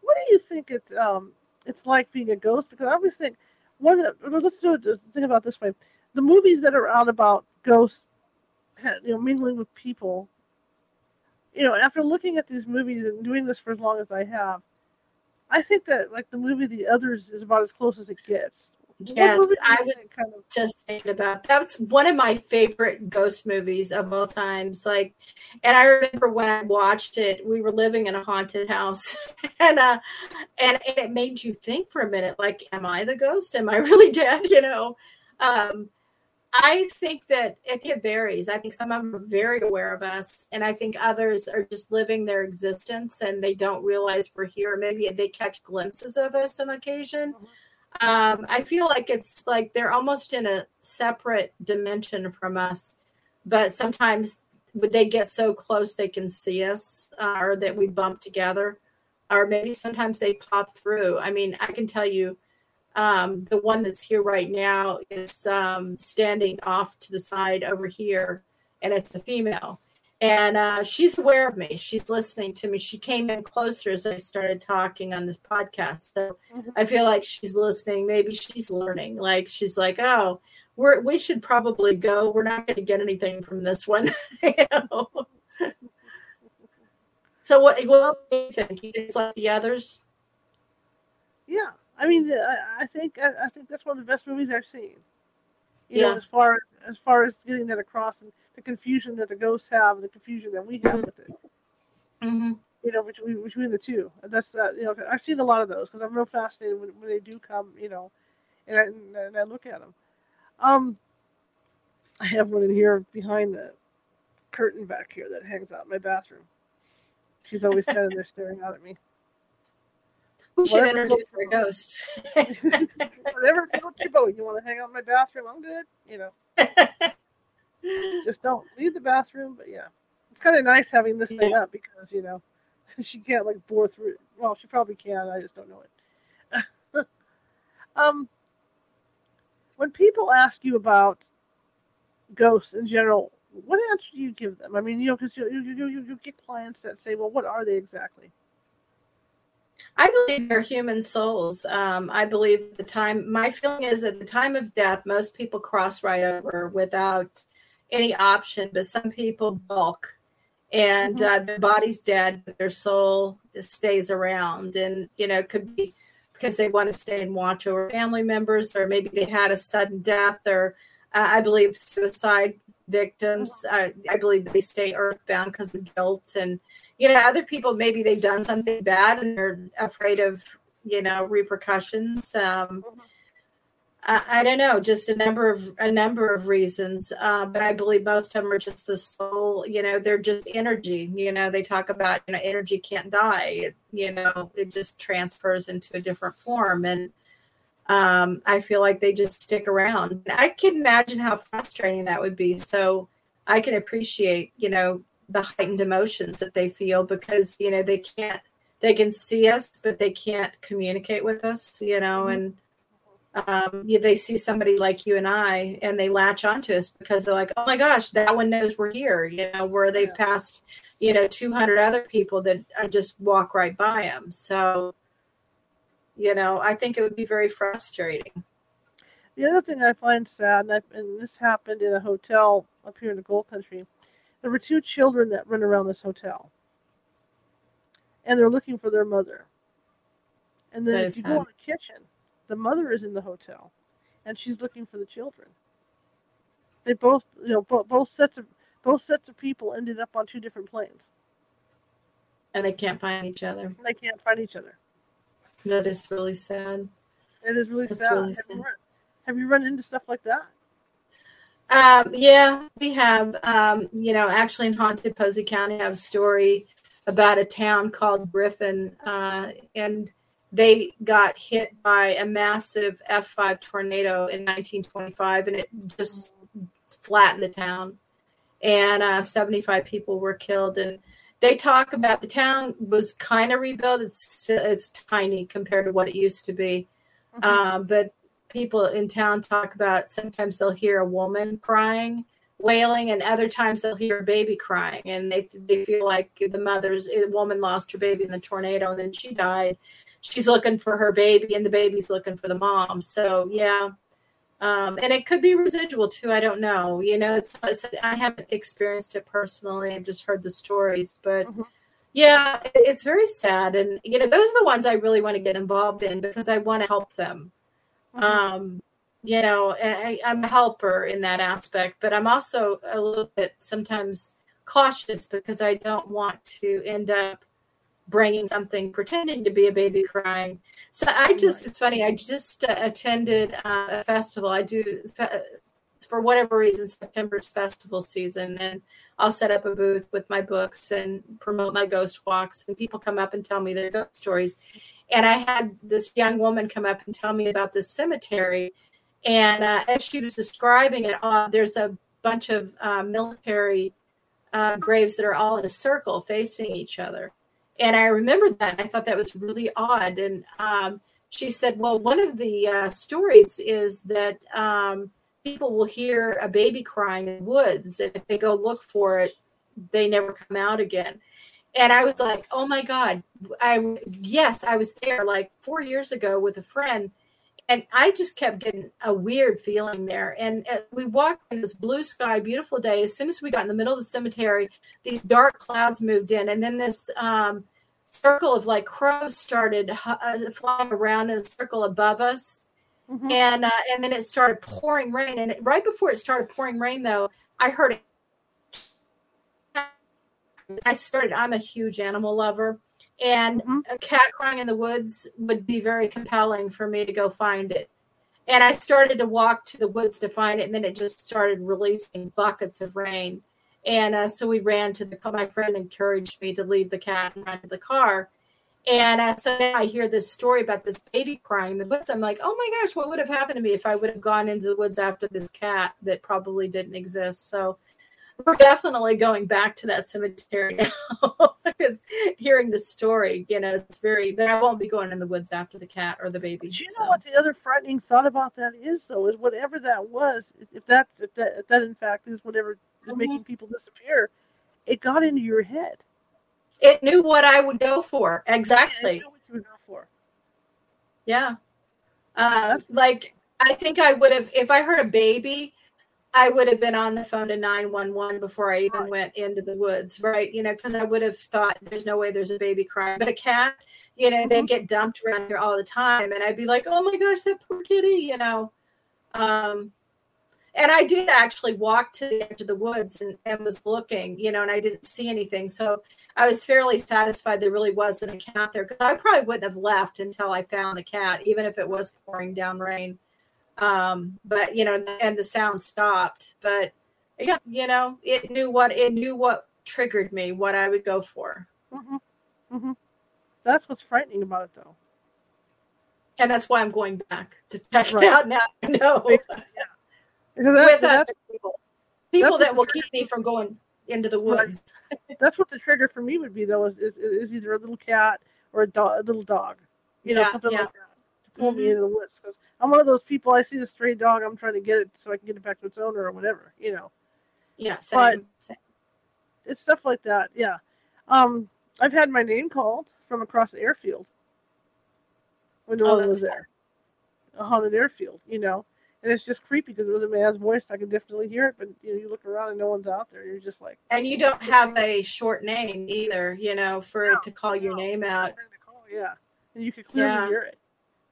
What do you think it's um it's like being a ghost? Because I always think one of the, let's do it, think about it this way: the movies that are out about ghosts, you know, mingling with people. You know, after looking at these movies and doing this for as long as I have, I think that like the movie The Others is about as close as it gets. Yes, I was kind of- just thinking about that. That's one of my favorite ghost movies of all times. Like, and I remember when I watched it, we were living in a haunted house, and uh, and, and it made you think for a minute. Like, am I the ghost? Am I really dead? You know, um, I think that it, it varies. I think some of them are very aware of us, and I think others are just living their existence and they don't realize we're here. Maybe they catch glimpses of us on occasion. Mm-hmm. Um, I feel like it's like they're almost in a separate dimension from us, but sometimes they get so close they can see us uh, or that we bump together, or maybe sometimes they pop through. I mean, I can tell you um, the one that's here right now is um, standing off to the side over here, and it's a female. And uh, she's aware of me. She's listening to me. She came in closer as I started talking on this podcast. So mm-hmm. I feel like she's listening. Maybe she's learning. Like she's like, oh, we're, we should probably go. We're not going to get anything from this one. You know? So what, what do you think? You think it's like The Others? Yeah. I mean, I, I think I, I think that's one of the best movies I've seen. You yeah. know, as far as, as far as getting that across and the confusion that the ghosts have, the confusion that we have mm-hmm. with it, mm-hmm. you know, between, between the two. That's, uh, you know, I've seen a lot of those because I'm real fascinated when, when they do come, you know, and I, and I look at them. Um, I have one in here behind the curtain back here that hangs out in my bathroom. She's always standing there staring out at me. We should Whatever introduce our ghosts. Whatever floats your boat, you want to hang out in my bathroom? I'm good. You know, just don't leave the bathroom. But yeah, it's kind of nice having this yeah. thing up because you know she can't like bore through it. Well, she probably can. I just don't know it. um, when people ask you about ghosts in general, what answer do you give them? I mean, you know, because you you you you get clients that say, "Well, what are they exactly?" I believe they're human souls. Um, I believe at the time, my feeling is at the time of death, most people cross right over without any option, but some people balk and mm-hmm. uh, their body's dead, but their soul stays around. And, you know, it could be because they want to stay and watch over family members, or maybe they had a sudden death, or uh, I believe suicide victims, uh, I believe they stay earthbound because of guilt. And, you know, other people, maybe they've done something bad and they're afraid of, you know, repercussions. Um, I, I don't know, just a number of a number of reasons. Uh, but I believe most of them are just the soul. You know, they're just energy. You know, they talk about, you know, energy can't die. It, you know, it just transfers into a different form. And um, I feel like they just stick around. I can imagine how frustrating that would be. So I can appreciate, you know, the heightened emotions that they feel because, you know, they can't, they can see us, but they can't communicate with us, you know, and um, yeah, they see somebody like you and I, and they latch onto us because they're like, oh my gosh, that one knows we're here, you know, where they've yeah. passed, you know, two hundred other people that just walk right by them. So, you know, I think it would be very frustrating. The other thing I find sad, and, I, and this happened in a hotel up here in the Gold Country, there were two children that run around this hotel, and they're looking for their mother. And then if you go in the kitchen, the mother is in the hotel, and she's looking for the children. They both, you know, bo- both sets of both sets of people ended up on two different planes, and they can't find each other. And they can't find each other. That is really sad. It is really sad. Really have, sad. You run, have you run into stuff like that? Um, yeah, we have, um, you know, actually in Haunted Posey County, I have a story about a town called Griffin, uh, and they got hit by a massive F five tornado in nineteen twenty-five, and it just flattened the town, and uh, seventy-five people were killed. And they talk about the town was kind of rebuilt. It's still, it's tiny compared to what it used to be, mm-hmm. um, but people in town talk about sometimes they'll hear a woman crying, wailing, and other times they'll hear a baby crying. And they they feel like the mother's the woman lost her baby in the tornado, and then she died. She's looking for her baby, and the baby's looking for the mom. So, yeah. Um, and it could be residual, too. I don't know. You know, it's, it's I haven't experienced it personally. I've just heard the stories. But, mm-hmm. yeah, it's very sad. And, you know, those are the ones I really want to get involved in because I want to help them. Mm-hmm. Um, you know, I, I'm a helper in that aspect, but I'm also a little bit sometimes cautious because I don't want to end up bringing something, pretending to be a baby crying. So I just, it's funny. I just uh, attended uh, a festival. I do fe- for whatever reason, September's festival season, and I'll set up a booth with my books and promote my ghost walks, and people come up and tell me their ghost stories. And I had this young woman come up and tell me about this cemetery. And uh, as she was describing it, uh, there's a bunch of uh, military uh, graves that are all in a circle facing each other. And I remembered that. And I thought that was really odd. And um, she said, well, one of the uh, stories is that um, people will hear a baby crying in the woods. And if they go look for it, they never come out again. And I was like, oh, my God, I yes, I was there like four years ago with a friend, and I just kept getting a weird feeling there. And we walked in this blue sky, beautiful day. As soon as we got in the middle of the cemetery, these dark clouds moved in. And then this um, circle of like crows started uh, flying around in a circle above us. Mm-hmm. And uh, and then it started pouring rain. And it, right before it started pouring rain, though, I heard it. I started, I'm a huge animal lover, and mm-hmm. a cat crying in the woods would be very compelling for me to go find it. And I started to walk to the woods to find it, and then it just started releasing buckets of rain. And uh, so we ran to the car. My friend encouraged me to leave the cat and run to the car. And uh, so now I hear this story about this baby crying in the woods. I'm like, oh, my gosh, what would have happened to me if I would have gone into the woods after this cat that probably didn't exist? So we're definitely going back to that cemetery now because hearing the story, you know, it's very, but I won't be going in the woods after the cat or the baby. Do you so. know what the other frightening thought about that is, though, is whatever that was, if that's, if that, if that in fact is whatever is mm-hmm. making people disappear, it got into your head. It knew what I would go for. Exactly. Yeah, it knew what you would go for. Yeah. Uh, like, I think I would have, if I heard a baby, I would have been on the phone to nine one one before I even went into the woods, right? You know, because I would have thought there's no way there's a baby crying. But a cat, you know, they get dumped around here all the time. And I'd be like, oh, my gosh, that poor kitty, you know. Um, and I did actually walk to the edge of the woods and, and was looking, you know, and I didn't see anything. So I was fairly satisfied there really wasn't a cat there, because I probably wouldn't have left until I found the cat, even if it was pouring down rain. Um, but, you know, and the sound stopped, but yeah, you know, it knew what, it knew what triggered me, what I would go for. Mm-hmm. Mm-hmm. That's what's frightening about it, though. And that's why I'm going back to check right. it out now. No, yeah. With other people, people that will keep me from going into the woods. Right. That's what the trigger for me would be, though, is, is, is either a little cat or a, do- a little dog, you yeah, know, something yeah. like that. Pull me into the woods, because I'm one of those people. I see the stray dog, I'm trying to get it so I can get it back to its owner or whatever, you know. Yeah, same, but same. It's stuff like that. Yeah, um, I've had my name called from across the airfield when no one was there, a haunted airfield, you know. And it's just creepy because it was a man's voice. I could definitely hear it, but you know, you look around and no one's out there. You're just like, and you don't have a short name either, you know, for no, it to call no, your name out. Call, yeah, and you could clearly yeah. hear it.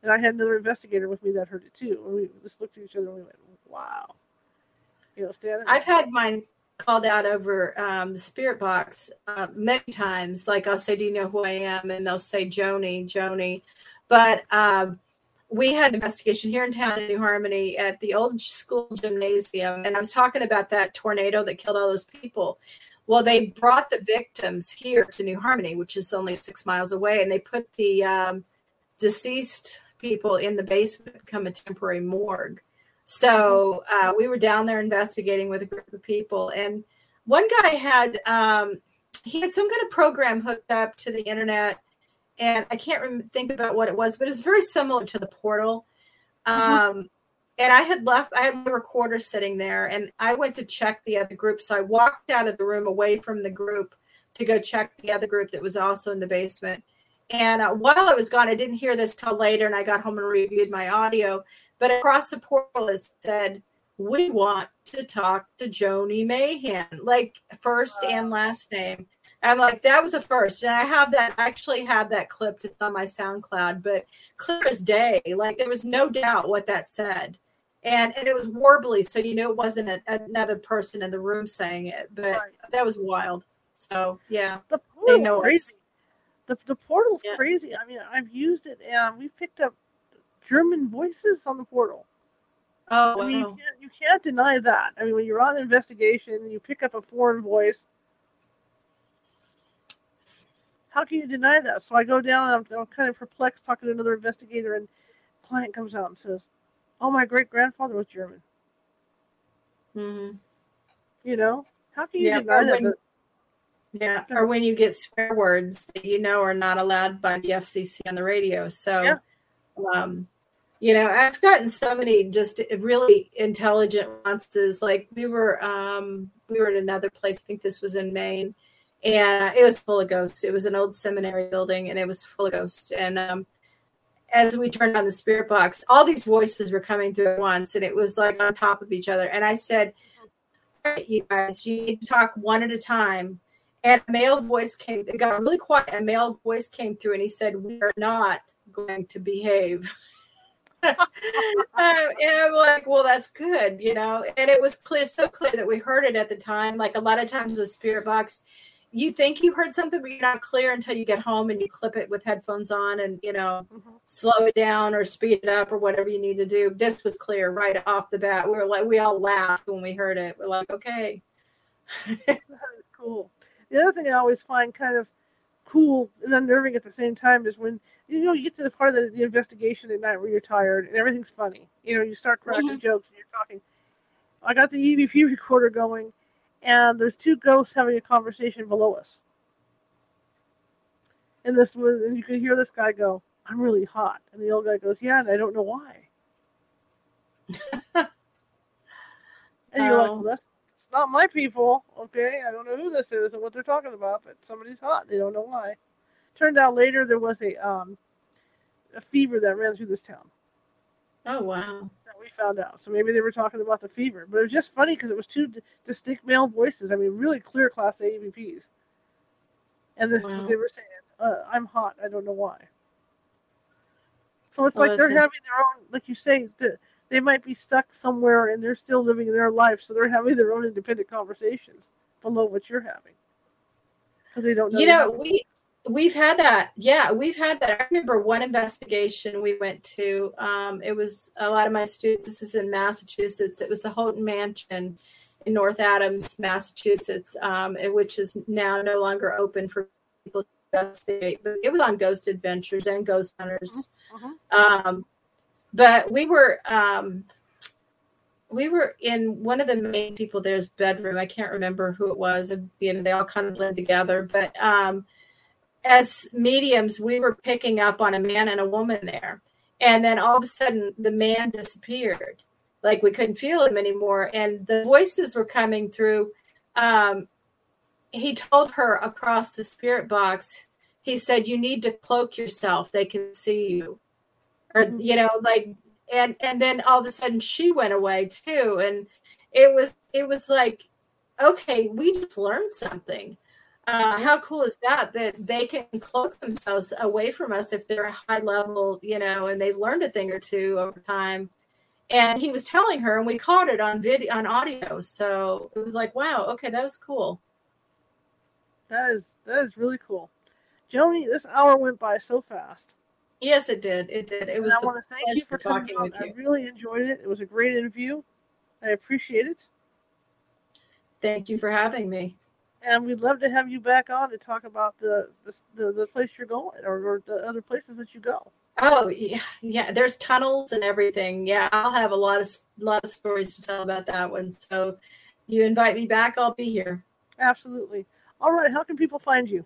And I had another investigator with me that heard it too. And we just looked at each other and we went, wow. You know, Stan. I've had mine called out over um, the spirit box uh, many times. Like I'll say, do you know who I am? And they'll say, Joni, Joni. But um, we had an investigation here in town in New Harmony at the old school gymnasium. And I was talking about that tornado that killed all those people. Well, they brought the victims here to New Harmony, which is only six miles away. And they put the um, deceased people in the basement, become a temporary morgue. So uh, we were down there investigating with a group of people. And one guy had, um, he had some kind of program hooked up to the internet. And I can't remember, think about what it was, but it's very similar to the portal. Um, mm-hmm. And I had left, I had my recorder sitting there and I went to check the other group. So I walked out of the room away from the group to go check the other group that was also in the basement. And uh, while I was gone, I didn't hear this till later, and I got home and reviewed my audio. But across the portal, it said, "We want to talk to Joni Mayhan," like first wow. and last name. I'm like, that was a first, and I have that. I actually have that clipped. It's on my SoundCloud, but clear as day. Like there was no doubt what that said, and and it was warbly, so you know it wasn't a, another person in the room saying it. But right. that was wild. So yeah, the they know us. The the portal's yeah. crazy. I mean, I've used it, and we've picked up German voices on the portal. Oh, I mean, wow. you, can't, you can't deny that. I mean, when you're on an investigation and you pick up a foreign voice, how can you deny that? So I go down, and I'm, I'm kind of perplexed talking to another investigator, and a client comes out and says, "Oh, my great-grandfather was German." Mm-hmm. You know? How can you yeah, deny that? When- Yeah, or when you get swear words that you know are not allowed by the F C C on the radio. So, yeah. um, you know, I've gotten so many just really intelligent responses. Like we were, um, we were at another place. I think this was in Maine, and it was full of ghosts. It was an old seminary building, and it was full of ghosts. And um, as we turned on the spirit box, all these voices were coming through at once, and it was like on top of each other. And I said, "All right, you guys, you need to talk one at a time." And a male voice came, it got really quiet. A male voice came through and he said, "We are not going to behave." um, and I'm like, well, that's good, you know. And it was clear, so clear that we heard it at the time. Like a lot of times with spirit box, you think you heard something, but you're not clear until you get home and you clip it with headphones on and, you know, mm-hmm. slow it down or speed it up or whatever you need to do. This was clear right off the bat. We were like, we all laughed when we heard it. We're like, okay. That is cool. The other thing I always find kind of cool and unnerving at the same time is when, you know, you get to the part of the, the investigation at night where you're tired and everything's funny. You know, you start cracking mm-hmm. jokes and you're talking. I got the E V P recorder going. And there's two ghosts having a conversation below us. And this was, and you could hear this guy go, "I'm really hot." And the old guy goes, "Yeah, and I don't know why." And you're um, like, well, that's, that's not my people. Okay, I don't know who this is and what they're talking about, but somebody's hot. They don't know why. Turned out later there was a um, a fever that ran through this town. Oh, wow. That we found out. So maybe they were talking about the fever. But it was just funny because it was two d- distinct male voices. I mean, really clear class A E V Ps. And this wow. they were saying, uh, "I'm hot. I don't know why." So it's well, like they're it. having their own, like you say, the, they might be stuck somewhere and they're still living their life. So they're having their own independent conversations below what you're having. Because they don't know. You know, we, we've had that. Yeah, we've had that. I remember one investigation we went to. Um, it was a lot of my students. This is in Massachusetts. It was the Houghton Mansion in North Adams, Massachusetts, um, which is now no longer open for people to investigate. But it was on Ghost Adventures and Ghost Hunters. Uh-huh. Um, but we were um, we were in one of the main people there's bedroom. I can't remember who it was. You know, they all kind of blend together, but. Um, As mediums, we were picking up on a man and a woman there. And then all of a sudden, the man disappeared. Like, we couldn't feel him anymore. And the voices were coming through. Um, he told her across the spirit box, he said, "You need to cloak yourself. They can see you." Or, you know, like, and, and then all of a sudden, she went away, too. And it was, it was like, okay, we just learned something. Uh, how cool is that, that they can cloak themselves away from us if they're a high level, you know, and they've learned a thing or two over time. And he was telling her, and we caught it on video, on audio. So it was like, wow, okay, that was cool. That is, that is really cool. Joni, this hour went by so fast. Yes, it did. It did. It was and I want to thank you for talking with you. I really enjoyed it. It was a great interview. I appreciate it. Thank you for having me. And we'd love to have you back on to talk about the the, the place you're going or, or the other places that you go. Oh, yeah. Yeah. There's tunnels and everything. Yeah. I'll have a lot of lot of stories to tell about that one. So you invite me back, I'll be here. Absolutely. All right. How can people find you?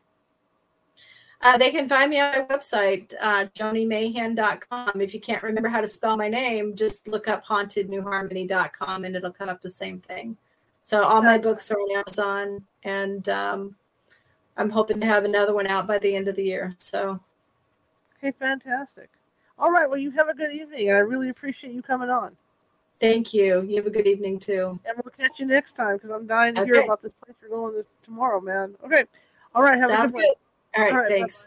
Uh, they can find me on my website, uh, Joni Mayhan dot com. If you can't remember how to spell my name, just look up haunted new harmony dot com and it'll come up the same thing. So all my books are on Amazon, and um, I'm hoping to have another one out by the end of the year. So, okay, fantastic. All right, well, you have a good evening, and I really appreciate you coming on. Thank you. You have a good evening, too. And we'll catch you next time, because I'm dying to okay. hear about this place you're going to tomorrow, man. Okay. All right, have Sounds a good, good. One. All right, all right, thanks.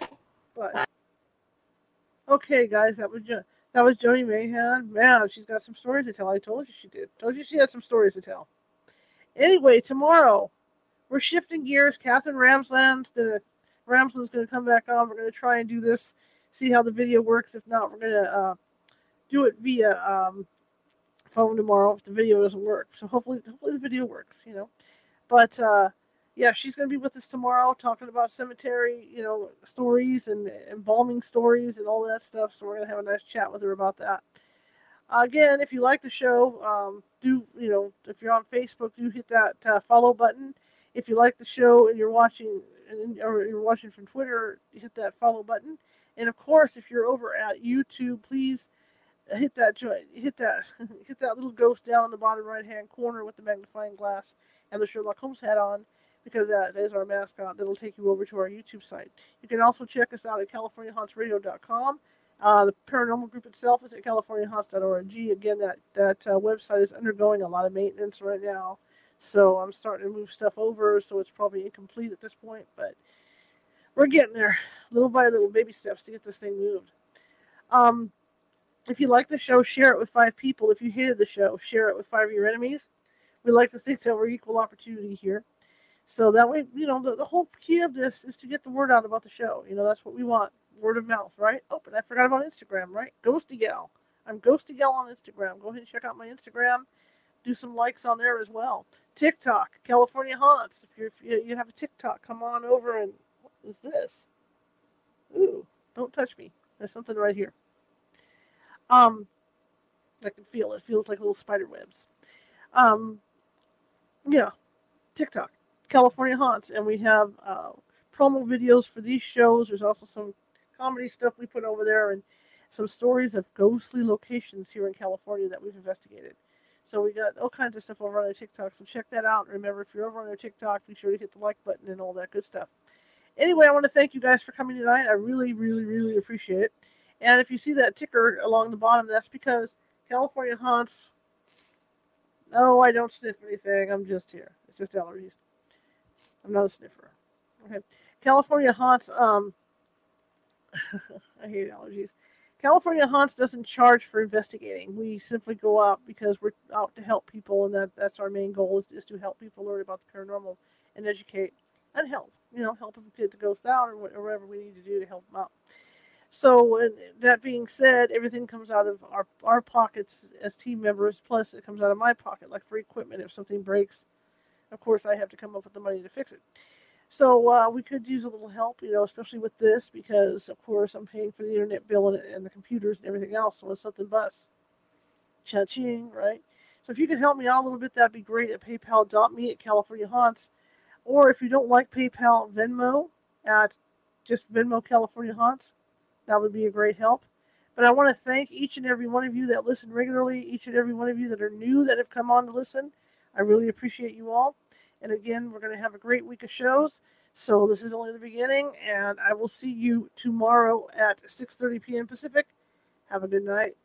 Bye-bye. Bye. Okay, guys, that was jo- that was Joni Mayhan. Man, she's got some stories to tell. I told you she did. Told you she had some stories to tell. Anyway, tomorrow we're shifting gears. Catherine Ramsland's gonna Ramsland's gonna come back on. We're gonna try and do this, see how the video works. If not, we're gonna uh, do it via um, phone tomorrow if the video doesn't work. So hopefully, hopefully the video works, you know. But uh, yeah, she's gonna be with us tomorrow, talking about cemetery, you know, stories and embalming stories and all that stuff. So we're gonna have a nice chat with her about that. Again, if you like the show, um, do, you know, if you're on Facebook, do hit that uh, follow button. If you like the show and you're watching, and, or you're watching from Twitter, hit that follow button. And of course, if you're over at YouTube, please hit that hit that hit that little ghost down in the bottom right hand corner with the magnifying glass and the Sherlock Holmes hat on, because that is our mascot. That'll take you over to our YouTube site. You can also check us out at California Haunts Radio dot com. Uh, the paranormal group itself is at California Haunts dot org. Again, that, that uh, website is undergoing a lot of maintenance right now. So I'm starting to move stuff over, so it's probably incomplete at this point. But we're getting there, little by little, baby steps to get this thing moved. Um, if you like the show, share it with five people. If you hated the show, share it with five of your enemies. We like to think that we're equal opportunity here. So that way, you know, the, the whole key of this is to get the word out about the show. You know, that's what we want. Word of mouth, right? Oh, and I forgot about Instagram, right? Ghosty Gal. I'm Ghosty Gal on Instagram. Go ahead and check out my Instagram. Do some likes on there as well. TikTok, California Haunts. If, you're, if you have a TikTok, come on over and... What is this? Ooh, don't touch me. There's something right here. Um, I can feel it. It feels like little spider webs. Um, yeah, TikTok, California Haunts. And we have uh, promo videos for these shows. There's also some comedy stuff we put over there and some stories of ghostly locations here in California that we've investigated. So we got all kinds of stuff over on our TikTok. So check that out. Remember, if you're over on our TikTok, be sure to hit the like button and all that good stuff. Anyway, I want to thank you guys for coming tonight. I really, really, really appreciate it. And if you see that ticker along the bottom, that's because California Haunts... No, I don't sniff anything. I'm just here. It's just allergies. I'm not a sniffer. Okay. California Haunts... Um, I hate allergies. California Haunts doesn't charge for investigating. We simply go out because we're out to help people, and that, that's our main goal is, is to help people learn about the paranormal and educate and help. You know, help them get the ghosts out or whatever we need to do to help them out. So and that being said, everything comes out of our, our pockets as team members, plus it comes out of my pocket, like for equipment. If something breaks, of course, I have to come up with the money to fix it. So uh, we could use a little help, you know, especially with this because, of course, I'm paying for the internet bill and, and the computers and everything else. So when something busts, cha-ching, right? So if you could help me out a little bit, that'd be great at paypal dot me at California Haunts. Or if you don't like PayPal, Venmo at just Venmo California Haunts. That would be a great help. But I want to thank each and every one of you that listen regularly, each and every one of you that are new that have come on to listen. I really appreciate you all. And again, we're going to have a great week of shows. So this is only the beginning, and I will see you tomorrow at six thirty p.m. Pacific. Have a good night.